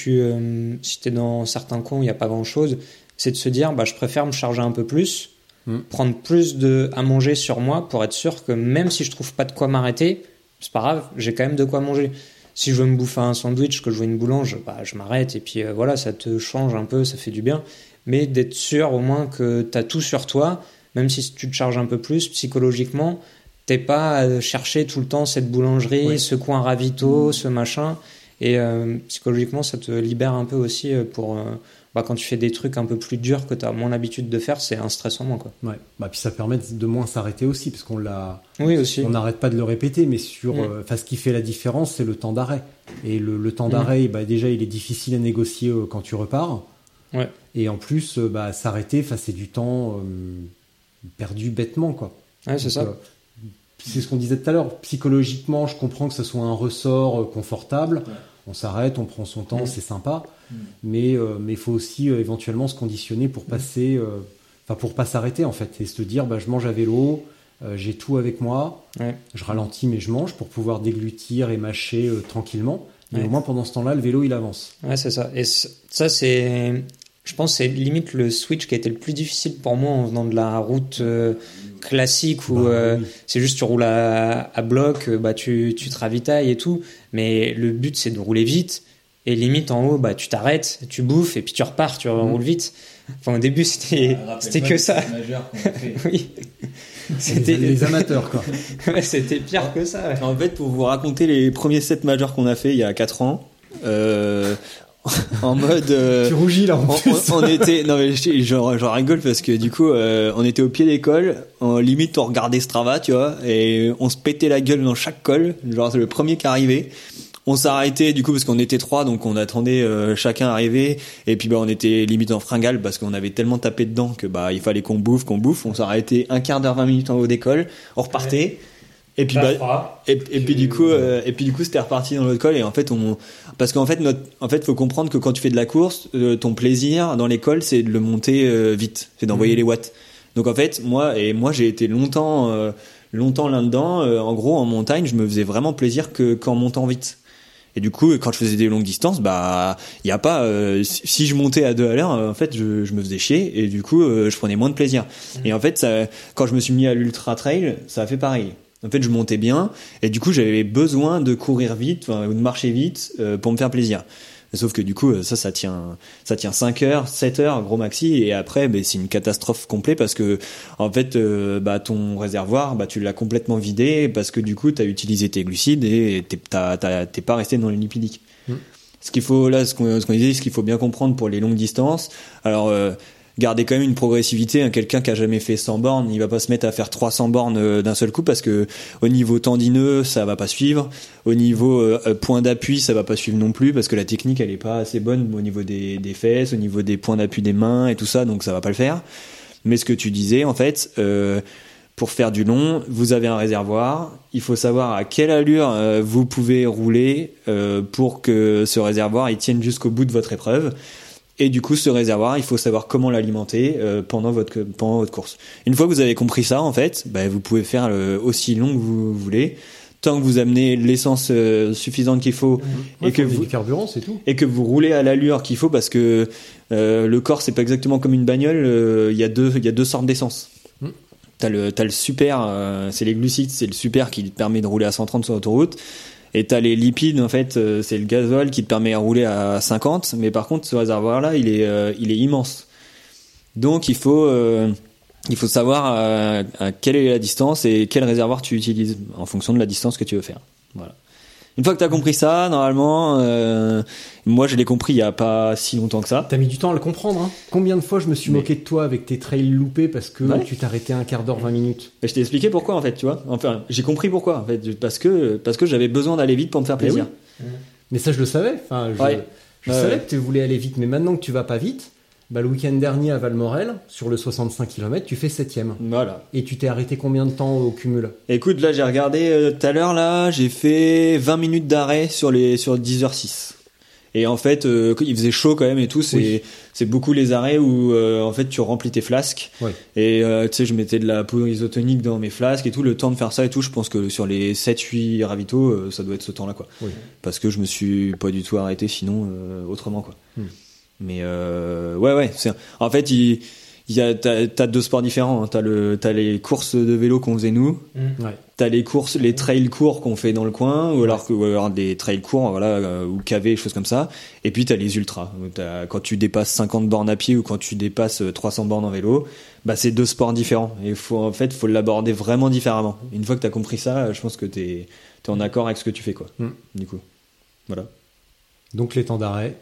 t'es dans certains coins où il n'y a pas grand-chose, c'est de se dire je préfère me charger un peu plus, prendre plus à manger sur moi pour être sûr que même si je trouve pas de quoi m'arrêter, c'est pas grave, j'ai quand même de quoi manger. Si je veux me bouffer un sandwich, que je veux une boulange, je m'arrête et puis voilà, ça te change un peu, ça fait du bien. Mais d'être sûr au moins que t'as tout sur toi, même si tu te charges un peu plus psychologiquement, t'es pas à chercher tout le temps cette boulangerie, ce coin ravito, ce machin. Et psychologiquement, ça te libère un peu aussi pour quand tu fais des trucs un peu plus durs que t'as moins l'habitude de faire, c'est un stress en moins, quoi. Ouais. Puis ça permet de moins s'arrêter aussi, parce qu'on l'a. Oui, aussi. On n'arrête pas de le répéter, mais ce qui fait la différence, c'est le temps d'arrêt. Et le temps d'arrêt, déjà, il est difficile à négocier quand tu repars. Ouais. Et en plus, s'arrêter, c'est du temps perdu bêtement, quoi. Ouais, c'est ça. C'est ce qu'on disait tout à l'heure. Psychologiquement, je comprends que ce soit un ressort confortable. Ouais. On s'arrête, on prend son temps, c'est sympa. Mais il faut aussi éventuellement se conditionner pour passer, pour pas s'arrêter en fait, et se dire je mange à vélo, j'ai tout avec moi, je ralentis mais je mange pour pouvoir déglutir et mâcher tranquillement. Mais au moins pendant ce temps-là, le vélo il avance. Ouais, c'est ça. Et ça c'est, je pense, c'est limite le switch qui a été le plus difficile pour moi en venant de la route. Classique où c'est juste tu roules à bloc, tu te ravitailles et tout, mais le but c'est de rouler vite et limite en haut tu t'arrêtes, tu bouffes et puis tu repars, tu roules vite. Enfin au début c'était que ça. Majeur qu'on a fait. Oui. C'était les amateurs, quoi. C'était pire que ça. Ouais. En fait, pour vous raconter les premiers 7 majeurs qu'on a fait il y a 4 ans, en mode tu rougis là en plus. On était non mais je rigole parce que du coup on était au pied des cols, en limite on regardait Strava, tu vois, et on se pétait la gueule dans chaque col, genre c'est le premier qui arrivait. On s'arrêtait du coup parce qu'on était 3, donc on attendait chacun arriver, et puis bah on était limite en fringale parce qu'on avait tellement tapé dedans que bah il fallait qu'on bouffe, on s'arrêtait un quart d'heure, 20 minutes en haut des cols, on repartait. Ouais. Et puis du coup c'était reparti dans l'autre col, et en fait parce qu'en fait faut comprendre que quand tu fais de la course, ton plaisir dans les cols c'est de le monter vite, c'est d'envoyer les watts. Donc en fait moi j'ai été longtemps là-dedans, en gros en montagne, je me faisais vraiment plaisir qu'en montant vite. Et du coup, quand je faisais des longues distances, bah, y a pas. Si je montais à 2 à l'heure, en fait, je me faisais chier, et du coup, je prenais moins de plaisir. Et en fait, quand je me suis mis à l'ultra trail, ça a fait pareil. En fait, je montais bien, et du coup, j'avais besoin de courir vite, ou de marcher vite, pour me faire plaisir. Sauf que du coup, ça tient 5 heures, 7 heures, gros maxi, et après, bah, c'est une catastrophe complète parce que, en fait, ton réservoir, tu l'as complètement vidé parce que du coup, t'as utilisé tes glucides et t'es pas resté dans les lipidiques. Ce qu'il faut, là, ce qu'on disait, ce qu'il faut bien comprendre pour les longues distances. Alors, gardez quand même une progressivité, hein. Quelqu'un qui a jamais fait 100 bornes, il va pas se mettre à faire 300 bornes d'un seul coup parce que au niveau tendineux, ça va pas suivre, au niveau point d'appui, ça va pas suivre non plus parce que la technique elle est pas assez bonne au niveau des fesses, au niveau des points d'appui des mains et tout ça, donc ça va pas le faire. Mais ce que tu disais en fait, pour faire du long, vous avez un réservoir, il faut savoir à quelle allure vous pouvez rouler pour que ce réservoir il tienne jusqu'au bout de votre épreuve. Et du coup, ce réservoir, il faut savoir comment l'alimenter pendant votre course. Une fois que vous avez compris ça, en fait, vous pouvez faire aussi long que vous voulez, tant que vous amenez l'essence suffisante qu'il faut, et que vous carburant, c'est tout, et que vous roulez à l'allure qu'il faut, parce que le corps, c'est pas exactement comme une bagnole. Il y a deux sortes d'essence. T'as le super, c'est les glucides, c'est le super qui te permet de rouler à 130 sur l'autoroute. Et t'as les lipides, en fait, c'est le gazole qui te permet de rouler à 50, mais par contre, ce réservoir-là, il est immense. Donc, il faut savoir à quelle est la distance et quel réservoir tu utilises en fonction de la distance que tu veux faire. Voilà. Une fois que t'as compris ça, normalement, moi, je l'ai compris il y a pas si longtemps que ça. T'as mis du temps à le comprendre, hein. Combien de fois je me suis moqué de toi avec tes trails loupés parce que tu t'arrêtais un quart d'heure, 20 minutes. Mais je t'ai expliqué pourquoi, en fait, tu vois. Enfin, j'ai compris pourquoi, en fait. Parce que j'avais besoin d'aller vite pour me faire plaisir. Oui. Mais ça, je le savais. Enfin, je savais que tu voulais aller vite. Mais maintenant que tu vas pas vite, le week-end dernier à Valmorel, sur le 65 km, tu fais 7ème. Voilà. Et tu t'es arrêté combien de temps au cumul ? Écoute, là, j'ai regardé tout à l'heure, là, j'ai fait 20 minutes d'arrêt sur 10h06. Et en fait, il faisait chaud quand même et tout. C'est beaucoup les arrêts où en fait tu remplis tes flasques. Oui. Et tu sais, je mettais de la poudre isotonique dans mes flasques et tout. Le temps de faire ça et tout, je pense que sur les 7-8 ravitaux, ça doit être ce temps-là, quoi. Oui. Parce que je me suis pas du tout arrêté, sinon autrement, quoi. Mais ouais. En fait, t'as deux sports différents. Hein. T'as les courses de vélo qu'on faisait nous. Ouais. T'as les trails courts qu'on fait dans le coin, ou alors des trails courts, voilà, ou KV, choses comme ça. Et puis t'as les ultras. Quand tu dépasses 50 bornes à pied ou quand tu dépasses 300 bornes en vélo, c'est deux sports différents. Et faut l'aborder vraiment différemment. Une fois que t'as compris ça, je pense que t'es en accord avec ce que tu fais, quoi. Du coup, voilà. Donc les temps d'arrêt.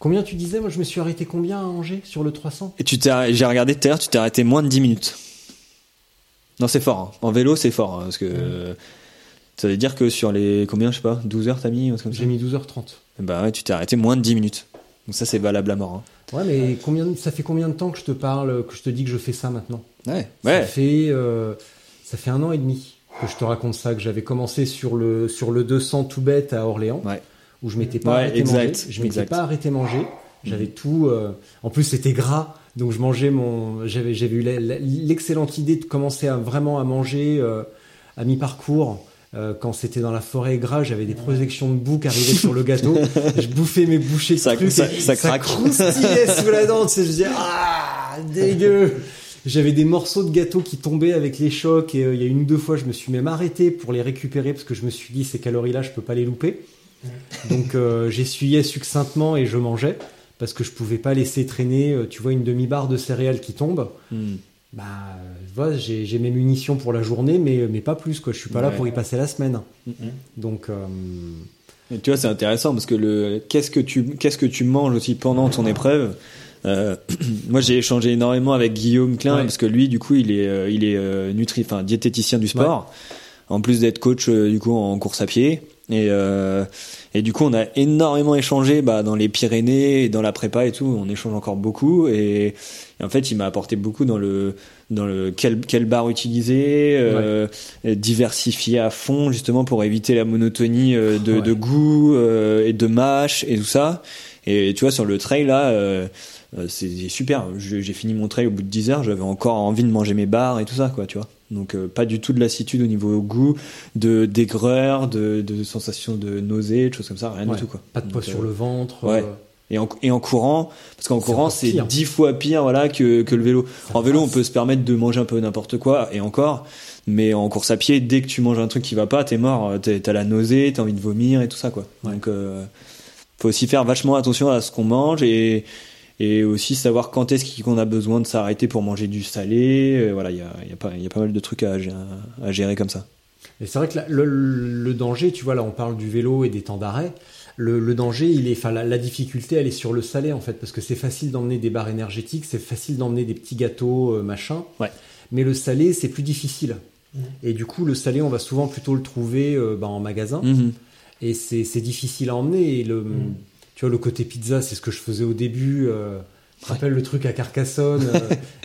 Combien tu disais ? Moi, je me suis arrêté combien à Angers sur le 300 ? Et j'ai regardé tout à l'heure, tu t'es arrêté moins de 10 minutes. Non, c'est fort. Hein. En vélo, c'est fort. Hein, parce que ça veut dire que sur les... Combien, je sais pas, 12 heures, t'as mis ? J'ai mis 12h30. Ouais, tu t'es arrêté moins de 10 minutes. Donc ça, c'est valable à mort. Hein. Ouais, mais ça fait combien de temps que je te parle, que je te dis que je fais ça maintenant ? Ouais. Ça fait 1 an et demi que je te raconte ça, que j'avais commencé sur le 200 tout bête à Orléans. Ouais. Où je m'étais pas arrêté manger. Je m'étais pas arrêté manger. J'avais tout. En plus, c'était gras, donc je mangeais mon. J'avais eu l'excellente idée de commencer à manger à mi-parcours quand c'était dans la forêt gras. J'avais des projections de boue qui arrivaient sur le gâteau. Je bouffais mes bouchées de trucs. Ça croustillait sous la dent. Je disais dégueu. J'avais des morceaux de gâteau qui tombaient avec les chocs. Et il y a 1 ou 2 fois, je me suis même arrêté pour les récupérer parce que je me suis dit ces calories-là, je peux pas les louper. Donc j'essuyais succinctement et je mangeais parce que je pouvais pas laisser traîner, tu vois, une demi-barre de céréales qui tombe. Bah, j'ai mes munitions pour la journée, mais pas plus, quoi. Je suis pas là pour y passer la semaine. Donc. Et tu vois, c'est intéressant parce que qu'est-ce que tu manges aussi pendant ton épreuve. Moi, j'ai échangé énormément avec Guillaume Klein parce que lui, du coup, il est diététicien du sport, en plus d'être coach du coup en course à pied. Et du coup, on a énormément échangé dans les Pyrénées, dans la prépa et tout. On échange encore beaucoup. Et en fait, il m'a apporté beaucoup dans le quelle barre utiliser, diversifier à fond justement pour éviter la monotonie de goût et de mâche et tout ça. Et tu vois, sur le trail là, c'est super. J'ai fini mon trail au bout de 10 heures. J'avais encore envie de manger mes barres et tout ça, quoi, tu vois. Donc pas du tout de lassitude au niveau goût, d'aigreur, de sensation de nausée, de choses comme ça, rien du tout, quoi. Pas de poids sur le ventre. Ouais. Et en courant, parce qu'en courant c'est 10 fois pire que le vélo. En vélo on peut se permettre de manger un peu n'importe quoi et encore, mais en course à pied dès que tu manges un truc qui va pas, t'es mort, t'as la nausée, t'as envie de vomir et tout ça, quoi. Ouais. Donc faut aussi faire vachement attention à ce qu'on mange et aussi savoir quand est-ce qu'on a besoin de s'arrêter pour manger du salé. Voilà, il y a pas mal de trucs à gérer comme ça. Et c'est vrai que le danger, tu vois, là on parle du vélo et des temps d'arrêt. Le danger, la difficulté, elle est sur le salé en fait, parce que c'est facile d'emmener des barres énergétiques, c'est facile d'emmener des petits gâteaux, machin. Ouais. Mais le salé, c'est plus difficile. Mmh. Et du coup, le salé, on va souvent plutôt le trouver en magasin. Mmh. Et c'est difficile à emmener. Et tu vois, le côté pizza, c'est ce que je faisais au début. Je me rappelle le truc à Carcassonne.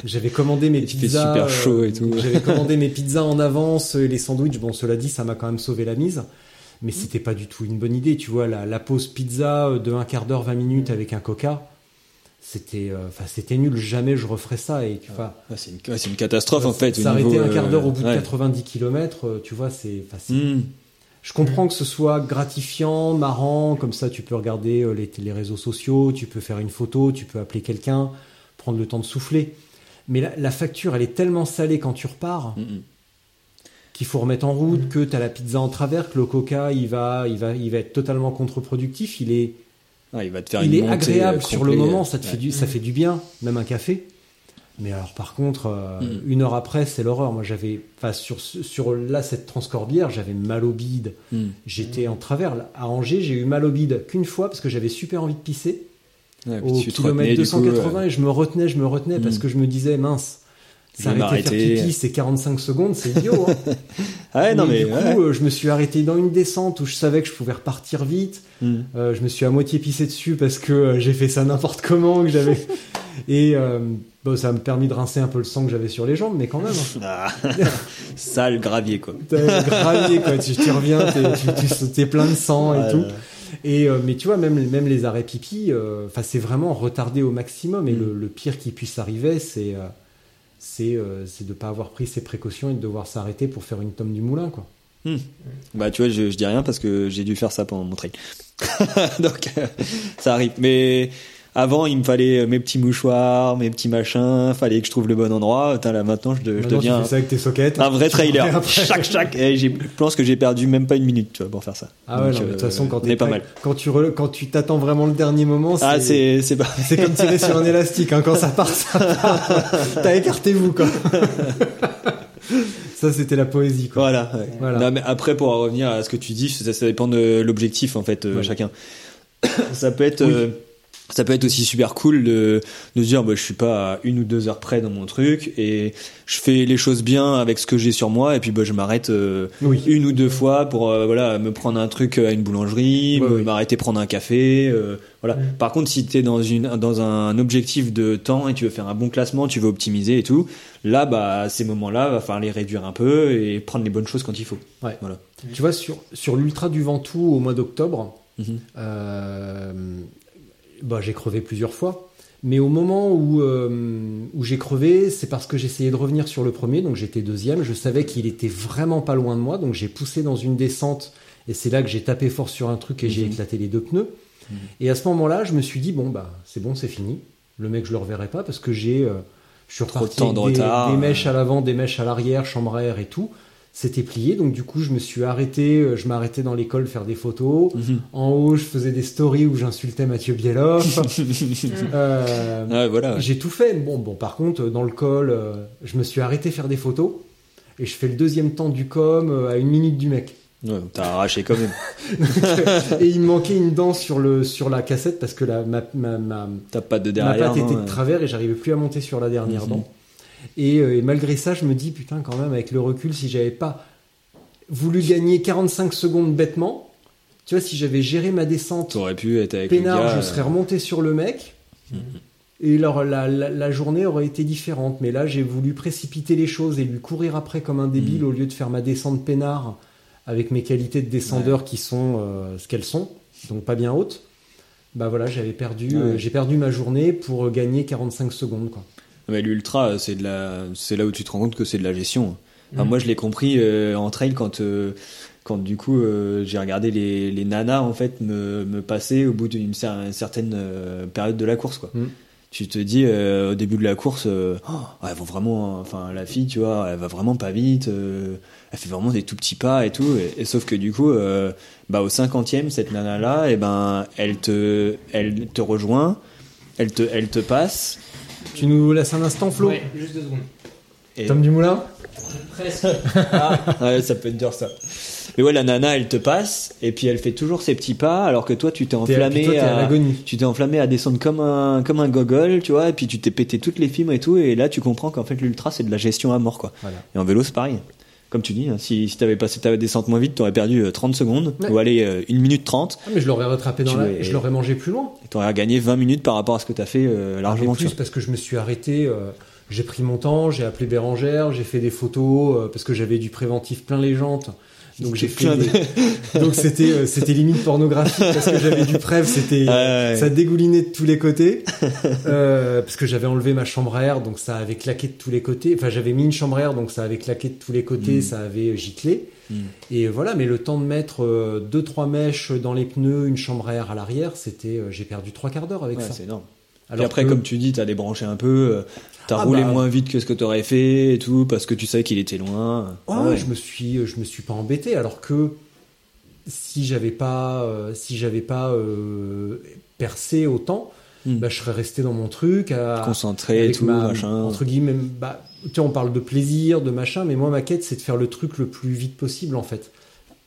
J'avais commandé mes pizzas. Super chaud et tout. J'avais commandé mes pizzas en avance et les sandwichs. Bon, cela dit, ça m'a quand même sauvé la mise. Mais c'était pas du tout une bonne idée. Tu vois, la pause pizza de un quart d'heure, 20 minutes avec un coca, c'était nul. Jamais je referais ça. Et, c'est une catastrophe en fait. S'arrêter un quart d'heure au bout de 90 km, tu vois, c'est facile. Je comprends que ce soit gratifiant, marrant, comme ça tu peux regarder les réseaux sociaux, tu peux faire une photo, tu peux appeler quelqu'un, prendre le temps de souffler. Mais la facture, elle est tellement salée quand tu repars qu'il faut remettre en route, que tu as la pizza en travers, que le coca, il va être totalement contre-productif. Il va te faire une montée agréable sur le moment, ça fait du bien, même un café. Mais alors par contre, une heure après, c'est l'horreur. Moi, sur cette transcorbière, j'avais mal au bide. J'étais en travers. Là, à Angers, j'ai eu mal au bide qu'une fois parce que j'avais super envie de pisser au kilomètre 280 et je me retenais parce que je me disais mince, s'arrêter faire pipi, c'est 45 secondes, c'est idiot. Hein. Je me suis arrêté dans une descente où je savais que je pouvais repartir vite. Je me suis à moitié pissé dessus parce que j'ai fait ça n'importe comment que j'avais. Et ça m'a permis de rincer un peu le sang que j'avais sur les jambes, mais quand même. Sale gravier, quoi. Tu reviens, t'es plein de sang et tout. Et, mais tu vois, même les arrêts pipi, c'est vraiment retardé au maximum. Et le pire qui puisse arriver, c'est de ne pas avoir pris ses précautions et de devoir s'arrêter pour faire une tome du moulin, quoi. Bah tu vois, je dis rien parce que j'ai dû faire ça pendant mon trail. Donc ça arrive, mais... Avant, il me fallait mes petits mouchoirs, mes petits machins, fallait que je trouve le bon endroit. Là, maintenant, je deviens un vrai trailer. Chac. Et je pense que j'ai perdu même pas une minute, tu vois, pour faire ça. Ah ouais, de toute façon, quand t'es pas mal. Quand tu t'attends vraiment le dernier moment, c'est comme tirer sur un élastique, hein. Quand ça part. T'as écarté-vous, quoi. Ça, c'était la poésie, quoi. Voilà. Non, mais après, pour en revenir à ce que tu dis, ça dépend de l'objectif, en fait, chacun. Ça peut être... Ça peut être aussi super cool de se dire je suis pas à 1 ou 2 heures près dans mon truc et je fais les choses bien avec ce que j'ai sur moi et puis je m'arrête 1 ou 2 fois pour me prendre un truc à une boulangerie, m'arrêter prendre un café, Par contre, si t'es dans un objectif de temps et tu veux faire un bon classement, tu veux optimiser et tout, là ces moments-là va falloir les réduire un peu et prendre les bonnes choses quand il faut. Ouais. Voilà. Tu vois, sur l'ultra du Ventoux au mois d'octobre. J'ai crevé plusieurs fois, mais au moment où j'ai crevé, c'est parce que j'essayais de revenir sur le premier, donc j'étais 2e, je savais qu'il était vraiment pas loin de moi, donc j'ai poussé dans une descente et c'est là que j'ai tapé fort sur un truc et j'ai éclaté les 2 pneus. Et à ce moment-là, je me suis dit c'est bon, c'est fini, le mec je le reverrai pas parce que je suis reparti des mèches à l'avant, des mèches à l'arrière, chambre à air et tout, c'était plié, donc du coup je me suis arrêté, je m'arrêtais dans l'école faire des photos, en haut je faisais des stories où j'insultais Mathieu Bieloff. Ouais, voilà, ouais. J'ai tout fait, bon par contre dans le col je me suis arrêté faire des photos et je fais le deuxième temps du com à une minute du mec. Ouais, t'as arraché quand même. Et il me manquait une dent sur la cassette parce que t'as pas de derrière, ma patte était de travers et j'arrivais plus à monter sur la dernière dent. Et malgré ça, je me dis, putain, quand même, avec le recul, si j'avais pas voulu gagner 45 secondes bêtement, tu vois, si j'avais géré ma descente, t'aurais pu être avec peinard, le gars, je serais remonté sur le mec. Et alors, la journée aurait été différente. Mais là, j'ai voulu précipiter les choses et lui courir après comme un débile au lieu de faire ma descente peinard avec mes qualités de descendeur qui sont ce qu'elles sont, donc pas bien hautes. Bah voilà, j'ai perdu ma journée pour gagner 45 secondes, quoi. Mais l'ultra, c'est là où tu te rends compte que c'est de la gestion. Enfin, moi, je l'ai compris en trail quand du coup j'ai regardé les nanas en fait me passer au bout d'une certaine période de la course, quoi. Tu te dis au début de la course, elles vont vraiment, enfin la fille, tu vois, elle va vraiment pas vite, elle fait vraiment des tout petits pas et tout. Et sauf que du coup, au 50e, cette nana là, et elle te rejoint, elle te passe. Tu nous laisses un instant, Flo ? Ouais, juste 2 secondes. Et... Tom Dumoulin ? Presque. Ah, ouais, ça peut être dur, ça. Mais ouais, la nana, elle te passe, et puis elle fait toujours ses petits pas, alors que toi, tu t'es enflammé à descendre comme un gogol, tu vois, et puis tu t'es pété toutes les fibres et tout, et là, tu comprends qu'en fait, l'ultra, c'est de la gestion à mort, quoi. Voilà. Et en vélo, c'est pareil. Comme tu dis, si t'avais passé ta descente moins vite, t'aurais perdu 30 secondes, ou aller 1 minute 30. Ah, mais je l'aurais rattrapé je l'aurais mangé plus loin. Et t'aurais gagné 20 minutes par rapport à ce que t'as fait largement. Et plus, parce que je me suis arrêté, j'ai pris mon temps, j'ai appelé Bérangère, j'ai fait des photos, parce que j'avais du préventif plein les jantes. Donc donc c'était limite pornographique parce que j'avais du prêve, ça dégoulinait de tous les côtés parce que j'avais enlevé ma chambre à air, donc ça avait claqué de tous les côtés. Enfin, j'avais mis une chambre à air, donc ça avait claqué de tous les côtés, ça avait giclé. Et voilà, mais le temps de mettre 2-3 mèches dans les pneus, une chambre à air à l'arrière, c'était j'ai perdu 3 quarts d'heure avec ça. C'est énorme. Alors puis après, comme tu dis, t'as débranché un peu, t'as roulé moins vite que ce que t'aurais fait et tout, parce que tu savais qu'il était loin. Ouais. Je me suis pas embêté, alors que si j'avais pas percé autant, je serais resté dans mon truc, concentré et tout, machin. Entre guillemets, tu sais, on parle de plaisir, de machin, mais moi, ma quête, c'est de faire le truc le plus vite possible, en fait.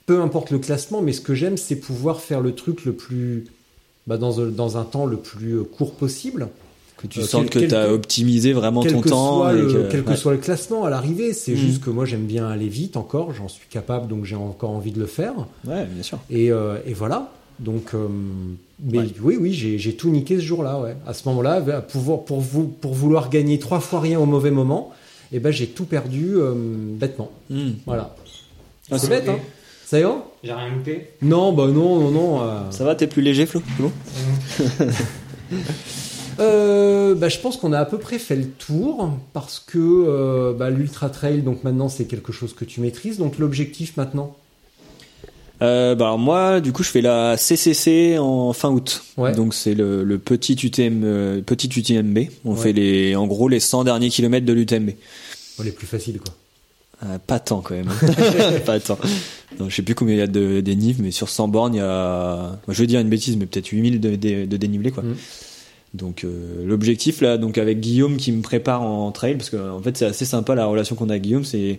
Peu importe le classement, mais ce que j'aime, c'est pouvoir faire le truc le plus... dans un temps le plus court possible. Que tu sentes que tu as optimisé vraiment ton temps. Quel que soit le classement à l'arrivée, c'est juste que moi j'aime bien aller vite encore, j'en suis capable, donc j'ai encore envie de le faire. Ouais, bien sûr. Et voilà. Donc, oui, j'ai tout niqué ce jour-là. Ouais. À ce moment-là, pour vouloir gagner 3 fois rien au mauvais moment, j'ai tout perdu bêtement. Voilà. C'est bête, hein. Ça y est ? J'ai rien loupé ? Non. Ça va, t'es plus léger, Flo ? C'est bon ? Je pense qu'on a à peu près fait le tour parce que l'ultra trail, donc maintenant c'est quelque chose que tu maîtrises. Donc l'objectif maintenant ? Alors moi, du coup, je fais la CCC en fin août. Ouais. Donc c'est le petit UTMB. On fait en gros les 100 derniers kilomètres de l'UTMB. Les plus faciles, quoi. Pas tant quand même. Pas tant. Non, je sais plus combien il y a de dénivelés, mais sur 100 bornes, il y a, je vais dire une bêtise, mais peut-être 8000 de dénivelés, quoi. Donc l'objectif là, donc avec Guillaume qui me prépare en trail, parce que en fait c'est assez sympa la relation qu'on a avec Guillaume, c'est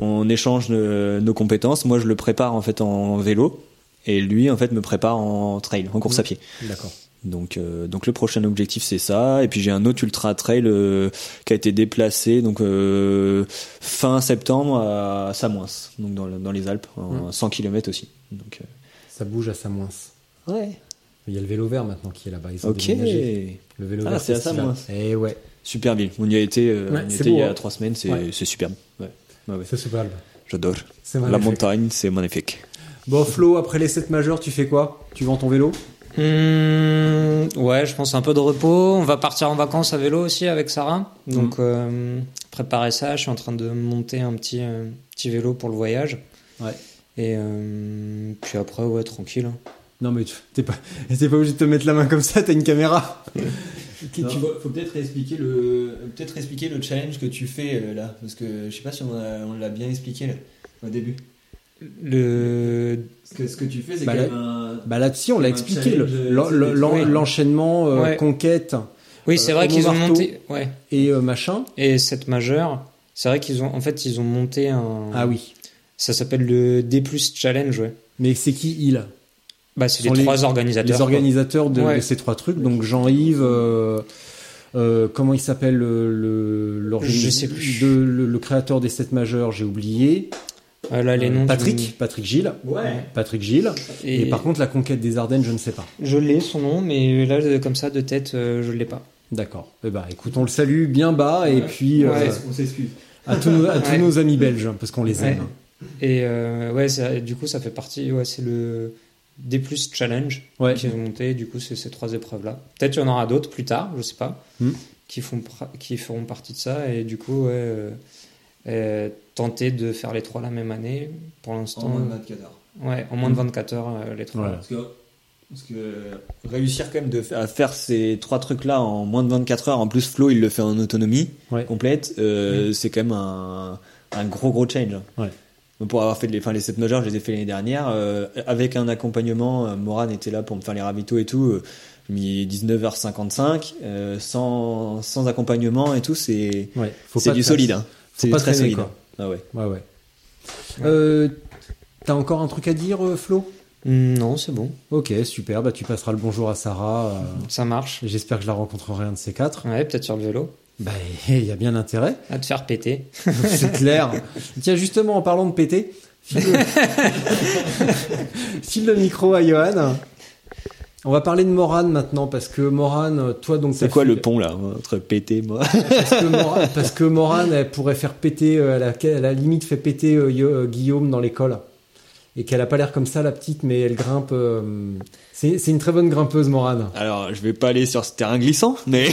on échange nos compétences. Moi je le prépare en fait en vélo et lui en fait me prépare en trail, en course à pied. D'accord. Donc le prochain objectif c'est ça, et puis j'ai un autre ultra trail qui a été déplacé donc fin septembre à Samoëns, donc dans les Alpes, 100 km aussi. Donc ça bouge à Samoëns. Ouais. Il y a le vélo vert maintenant qui est là-bas. Ils ont déménagé. Le vélo vert, c'est à Samoëns. Et ouais. Super ville. On y a été, il y a 3 semaines. C'est superbe. Ouais. C'est superbe. J'adore. La montagne, c'est magnifique. Bon Flo, après les 7 majeurs, tu fais quoi ? Tu vends ton vélo ? Ouais, je pense un peu de repos. On va partir en vacances à vélo aussi avec Sarah. Donc, préparer ça. Je suis en train de monter un petit vélo pour le voyage. Ouais. Et puis après, ouais, tranquille. Non, mais t'es pas obligé de te mettre la main comme ça. T'as une caméra. Faut peut-être expliquer le challenge que tu fais là, parce que je sais pas si on l'a bien expliqué là. au début. Ce que tu fais, c'est quand même un... Bah là, si, on l'a expliqué, l'enchaînement conquête. Oui, c'est vrai qu'ils ont monté... Ouais. Et machin. Et cette majeure, c'est vrai qu'ils ont... En fait, ils ont monté un... Ah oui. Ça s'appelle le D+ Challenge, ouais. Mais c'est qui, il ? Bah, c'est les trois organisateurs. Les organisateurs de ces trois trucs. Donc, Jean-Yves... comment il s'appelle le créateur des 7 majeurs, j'ai oublié. Là, les noms Patrick Gilles. Ouais. Patrick Gilles. Et par contre, la conquête des Ardennes, je ne sais pas. Je l'ai, son nom, mais là, comme ça, de tête, je ne l'ai pas. D'accord. Eh ben, écoute, on le salue bien bas et puis... on s'excuse. À tous nos amis belges, parce qu'on les aime. Et ça, du coup, ça fait partie... Ouais, c'est le... des plus challenge qui ont monté, du coup c'est ces trois épreuves là, peut-être il y en aura d'autres plus tard, je sais pas, qui feront partie de ça, et du coup tenter de faire les trois la même année, pour l'instant en moins de 24 heures les trois là. Parce que réussir quand même à faire ces trois trucs là en moins de 24 heures, en plus Flo il le fait en autonomie complète, c'est quand même un gros challenge. Pour avoir fait les 7 majeurs, je les ai fait l'année dernière, avec un accompagnement. Morane était là pour me faire les ravitaux et tout, j'ai mis 19h55, sans accompagnement et tout, c'est du solide. Hein. Faut c'est pas très solide. Quoi. Ah ouais. T'as encore un truc à dire, Flo ? Non, c'est bon. Ok, super, bah tu passeras le bonjour à Sarah. Ça marche. J'espère que je la rencontrerai un de ces quatre. Ouais, peut-être sur le vélo. Bah, il y a bien intérêt. À te faire péter. C'est clair. Tiens, justement, en parlant de péter, file le micro à Johan. On va parler de Morane maintenant, parce que Morane, toi donc... C'est quoi le pont, là, entre péter et Morane ? Parce que Morane, elle pourrait faire péter, elle a limite fait péter Guillaume dans l'école. Et qu'elle a pas l'air comme ça, la petite, mais elle grimpe. C'est une très bonne grimpeuse, Morane. Alors, je vais pas aller sur ce terrain glissant, mais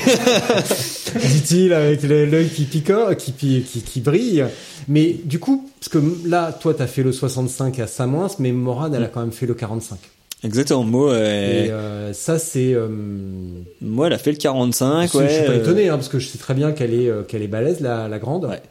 dit-il avec l'œil qui picore, qui brille. Mais du coup, parce que là, toi, t'as fait le 65 à Samoëns, mais Morane, elle a quand même fait le 45. Exactement. Moi, ça, c'est. Moi, elle a fait le 45. Je suis pas étonné, parce que je sais très bien qu'elle est balèze, la grande. Ouais.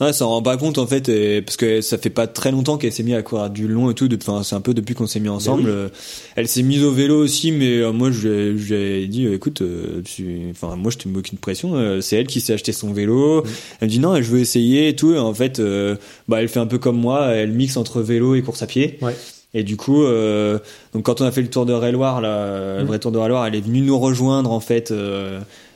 Non, elle s'en rend pas compte en fait, parce que ça fait pas très longtemps qu'elle s'est mise à courir du long et tout. Enfin, c'est un peu depuis qu'on s'est mis ensemble. Ben oui. Elle s'est mise au vélo aussi, mais moi j'ai dit, écoute, moi je te mets aucune pression. C'est elle qui s'est acheté son vélo. Oui. Elle me dit non, je veux essayer et tout. Et en fait, elle fait un peu comme moi. Elle mixe entre vélo et course à pied. Ouais. Et du coup, donc quand on a fait le Tour de Rayloire, le vrai Tour de Rayloire, elle est venue nous rejoindre en fait.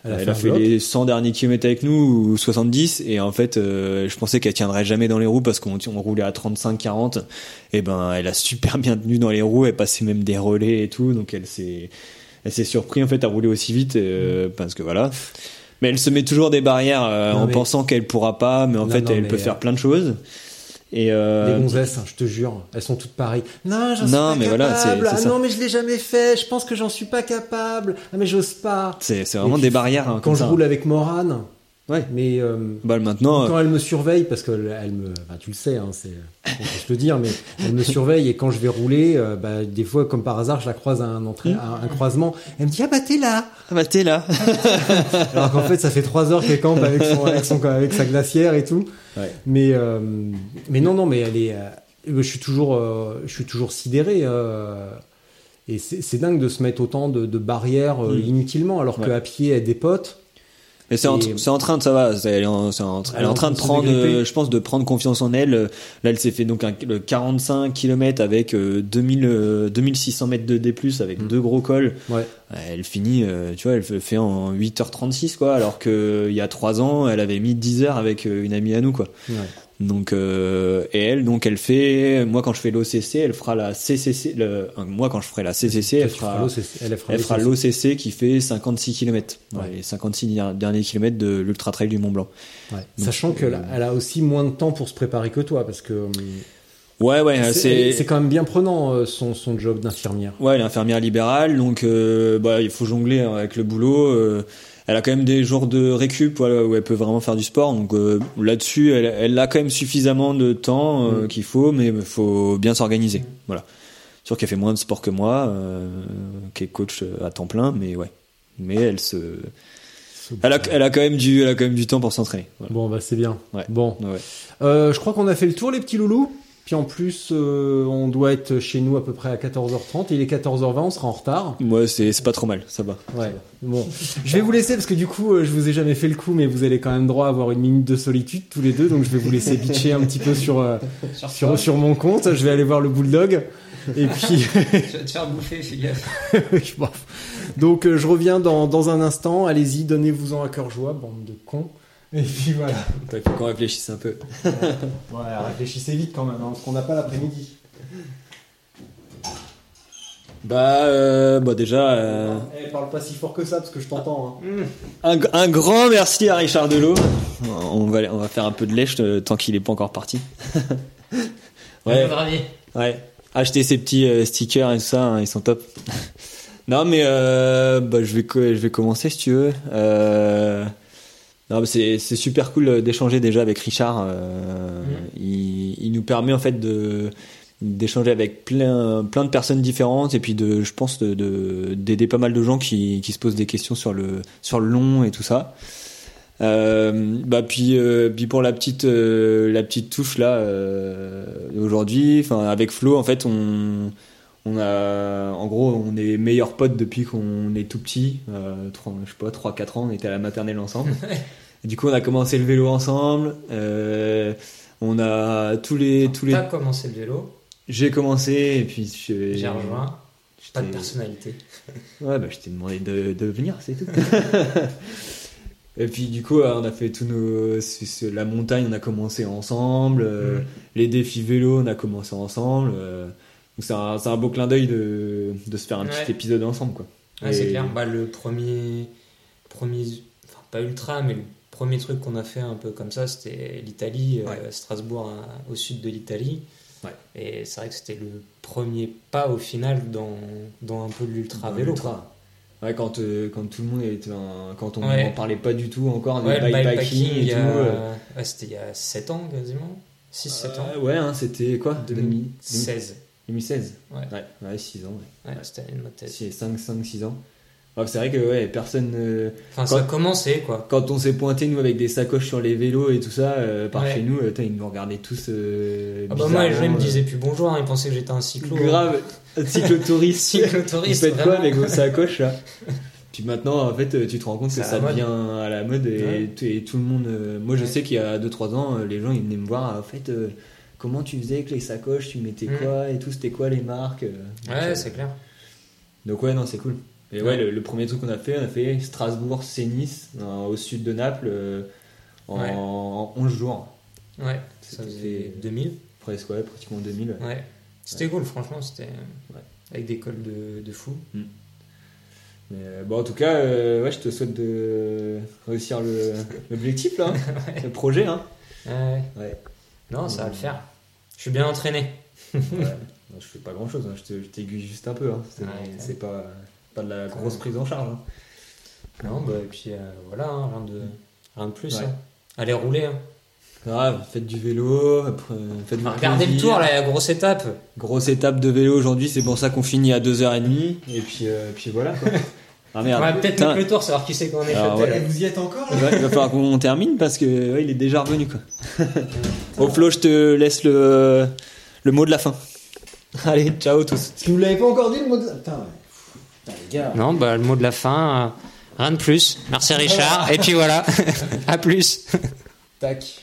Elle a fait les 100 derniers kilomètres avec nous, ou 70, et en fait, je pensais qu'elle tiendrait jamais dans les roues parce qu'on roulait à 35-40. Et ben, elle a super bien tenu dans les roues, elle passait même des relais et tout, donc elle s'est surpris en fait à rouler aussi vite parce que voilà. Mais elle se met toujours des barrières pensant qu'elle pourra pas, mais en fait, elle peut faire plein de choses. Et les gonzesses, je te jure, elles sont toutes pareilles. Non, j'en suis pas capable. Voilà, c'est ça. Non, mais je l'ai jamais fait. Je pense que j'en suis pas capable. Ah, mais j'ose pas. C'est vraiment des barrières. Hein, quand je roule avec Morane. Ouais. Mais maintenant, quand elle me surveille, parce que elle me, tu le sais, je te dire, mais elle me surveille, et quand je vais rouler, des fois, comme par hasard, je la croise à un croisement. Elle me dit ah bah t'es là. Alors qu'en fait, ça fait 3 heures qu'elle campe avec sa glacière et tout. Ouais. Mais non, mais elle est. Je suis toujours sidéré. Et c'est dingue de se mettre autant de barrières inutilement, alors qu'à pied, elle dépote. Mais elle est en train de prendre, je pense, de prendre confiance en elle. Là, elle s'est fait donc le 45 km avec 2600 mètres de D+, avec 2 gros cols. Ouais. Elle finit, elle fait en 8h36, quoi, alors qu'il y a 3 ans, elle avait mis 10 heures avec une amie à nous, quoi. Ouais. Donc, elle fait, moi quand je fais l'OCC, elle fera la CCC, moi quand je ferai la CCC, elle fera l'OCC qui fait 56 km, les 56 derniers kilomètres de l'Ultra Trail du Mont Blanc. Ouais. Donc, sachant qu'elle a aussi moins de temps pour se préparer que toi, parce que... C'est quand même bien prenant son job d'infirmière. Ouais, elle est infirmière libérale, donc il faut jongler avec le boulot. Elle a quand même des jours de récup où elle peut vraiment faire du sport. Donc là-dessus, elle a quand même suffisamment de temps qu'il faut, mais il faut bien s'organiser. Voilà. C'est sûr qu'elle fait moins de sport que moi, qu'elle est coach à temps plein, mais ouais. Mais elle se... Elle a quand même du temps pour s'entraîner. Voilà. Bon, bah c'est bien. Ouais. Bon. Ouais. Je crois qu'on a fait le tour, les petits loulous. Puis en plus, on doit être chez nous à peu près à 14h30. Il est 14h20, on sera en retard. Ouais, c'est pas trop mal, ça va. Ouais. Ça va. Bon, je vais vous laisser parce que du coup, je vous ai jamais fait le coup, mais vous allez quand même droit à avoir une minute de solitude tous les deux. Donc je vais vous laisser bitcher un petit peu sur mon compte. Je vais aller voir le bulldog. Et puis, je vais te faire bouffer, fais gaffe. Donc je reviens dans un instant. Allez-y, donnez-vous-en à cœur joie, bande de cons. Et puis voilà. Il faut qu'on réfléchisse un peu. Ouais, réfléchissez vite quand même, hein, parce qu'on n'a pas l'après-midi. Bah déjà... parle pas si fort que ça, parce que je t'entends. Hein. Un grand merci à Richard Delot. On va faire un peu de lèche tant qu'il n'est pas encore parti. Ouais. Ouais. Achetez ces petits stickers et tout ça, hein, ils sont top. Non mais je vais commencer si tu veux. Non, c'est super cool d'échanger déjà avec Richard. Il nous permet en fait d'échanger avec plein de personnes différentes et puis d'aider pas mal de gens qui se posent des questions sur le long et tout ça. Puis pour la petite touche là aujourd'hui, enfin avec Flo en fait on a, en gros, on est meilleurs potes depuis qu'on est tout petit. 3-4 ans, on était à la maternelle ensemble. Du coup, on a commencé le vélo ensemble. On a tous les. T'as commencé le vélo. J'ai commencé et puis j'ai rejoint. Pas de personnalité. Ouais, je t'ai demandé de venir, c'est tout. Et puis du coup, on a fait tous nos... La montagne, on a commencé ensemble. Les défis vélo, on a commencé ensemble. Donc c'est un beau clin d'œil de se faire un petit épisode ensemble, quoi. Ouais, et... c'est clair. Le premier, enfin pas ultra, mais le premier truc qu'on a fait un peu comme ça, c'était l'Italie, Strasbourg au sud de l'Italie. Ouais. Et c'est vrai que c'était le premier pas au final dans un peu de l'ultra-vélo, quoi. Ouais, quand tout le monde était quand on en parlait pas du tout encore, du bikepacking et tout. C'était il y a 7 ans quasiment, 6-7 ans. Ouais, c'était quoi, 2016. 2016 ouais, 6 ans. C'était une montée. 5-6 ans. Alors, c'est vrai que personne... ça a commencé, quoi. Quand on s'est pointé, nous, avec des sacoches sur les vélos et tout ça, chez nous, ils nous regardaient tous moi, les gens, ils me disaient plus bonjour, hein, ils pensaient que j'étais un cyclo. Grave, cyclotouriste. Cyclotouriste, vraiment. Vous faites quoi avec vos sacoches, là? Puis maintenant, en fait, tu te rends compte que ça devient à la mode et tout le monde... Moi, je sais qu'il y a 2-3 ans, les gens, ils venaient me voir, en fait... Comment tu faisais avec les sacoches, tu mettais quoi et tout, c'était quoi les marques. C'est clair. Donc non, c'est cool. Et le premier truc qu'on a fait, Strasbourg, Nice, au sud de Naples, en 11 jours. Ouais, ça faisait 2000. Presque, pratiquement 2000. Ouais. C'était cool, franchement, c'était avec des cols de fou. Mais en tout cas, je te souhaite de réussir l'objectif, là, le projet. Hein. Ouais. Non, ça va le faire. Je suis bien entraîné. Je fais pas grand chose, hein. Je t'aiguille juste un peu. Hein. C'est pas de la grosse prise en charge. Hein. Non, et puis voilà, hein, rien de plus. Ouais. Hein. Allez rouler. Hein. Faites du vélo. Regardez le tour, la grosse étape. Grosse étape de vélo aujourd'hui, c'est pour ça qu'on finit à 2h30. Et puis, voilà. Quoi. Ah merde. On va peut-être mettre le tour, savoir qui c'est qu'on est. Voilà. Vous y êtes encore là. Il va falloir qu'on termine parce que il est déjà revenu, quoi. Au Flo, je te laisse le mot de la fin. Allez, ciao tous. Si vous l'avez pas encore dit, le mot de la fin. Putain, les gars. Non, le mot de la fin, rien de plus. Merci Richard. Et puis voilà. À plus. Tac.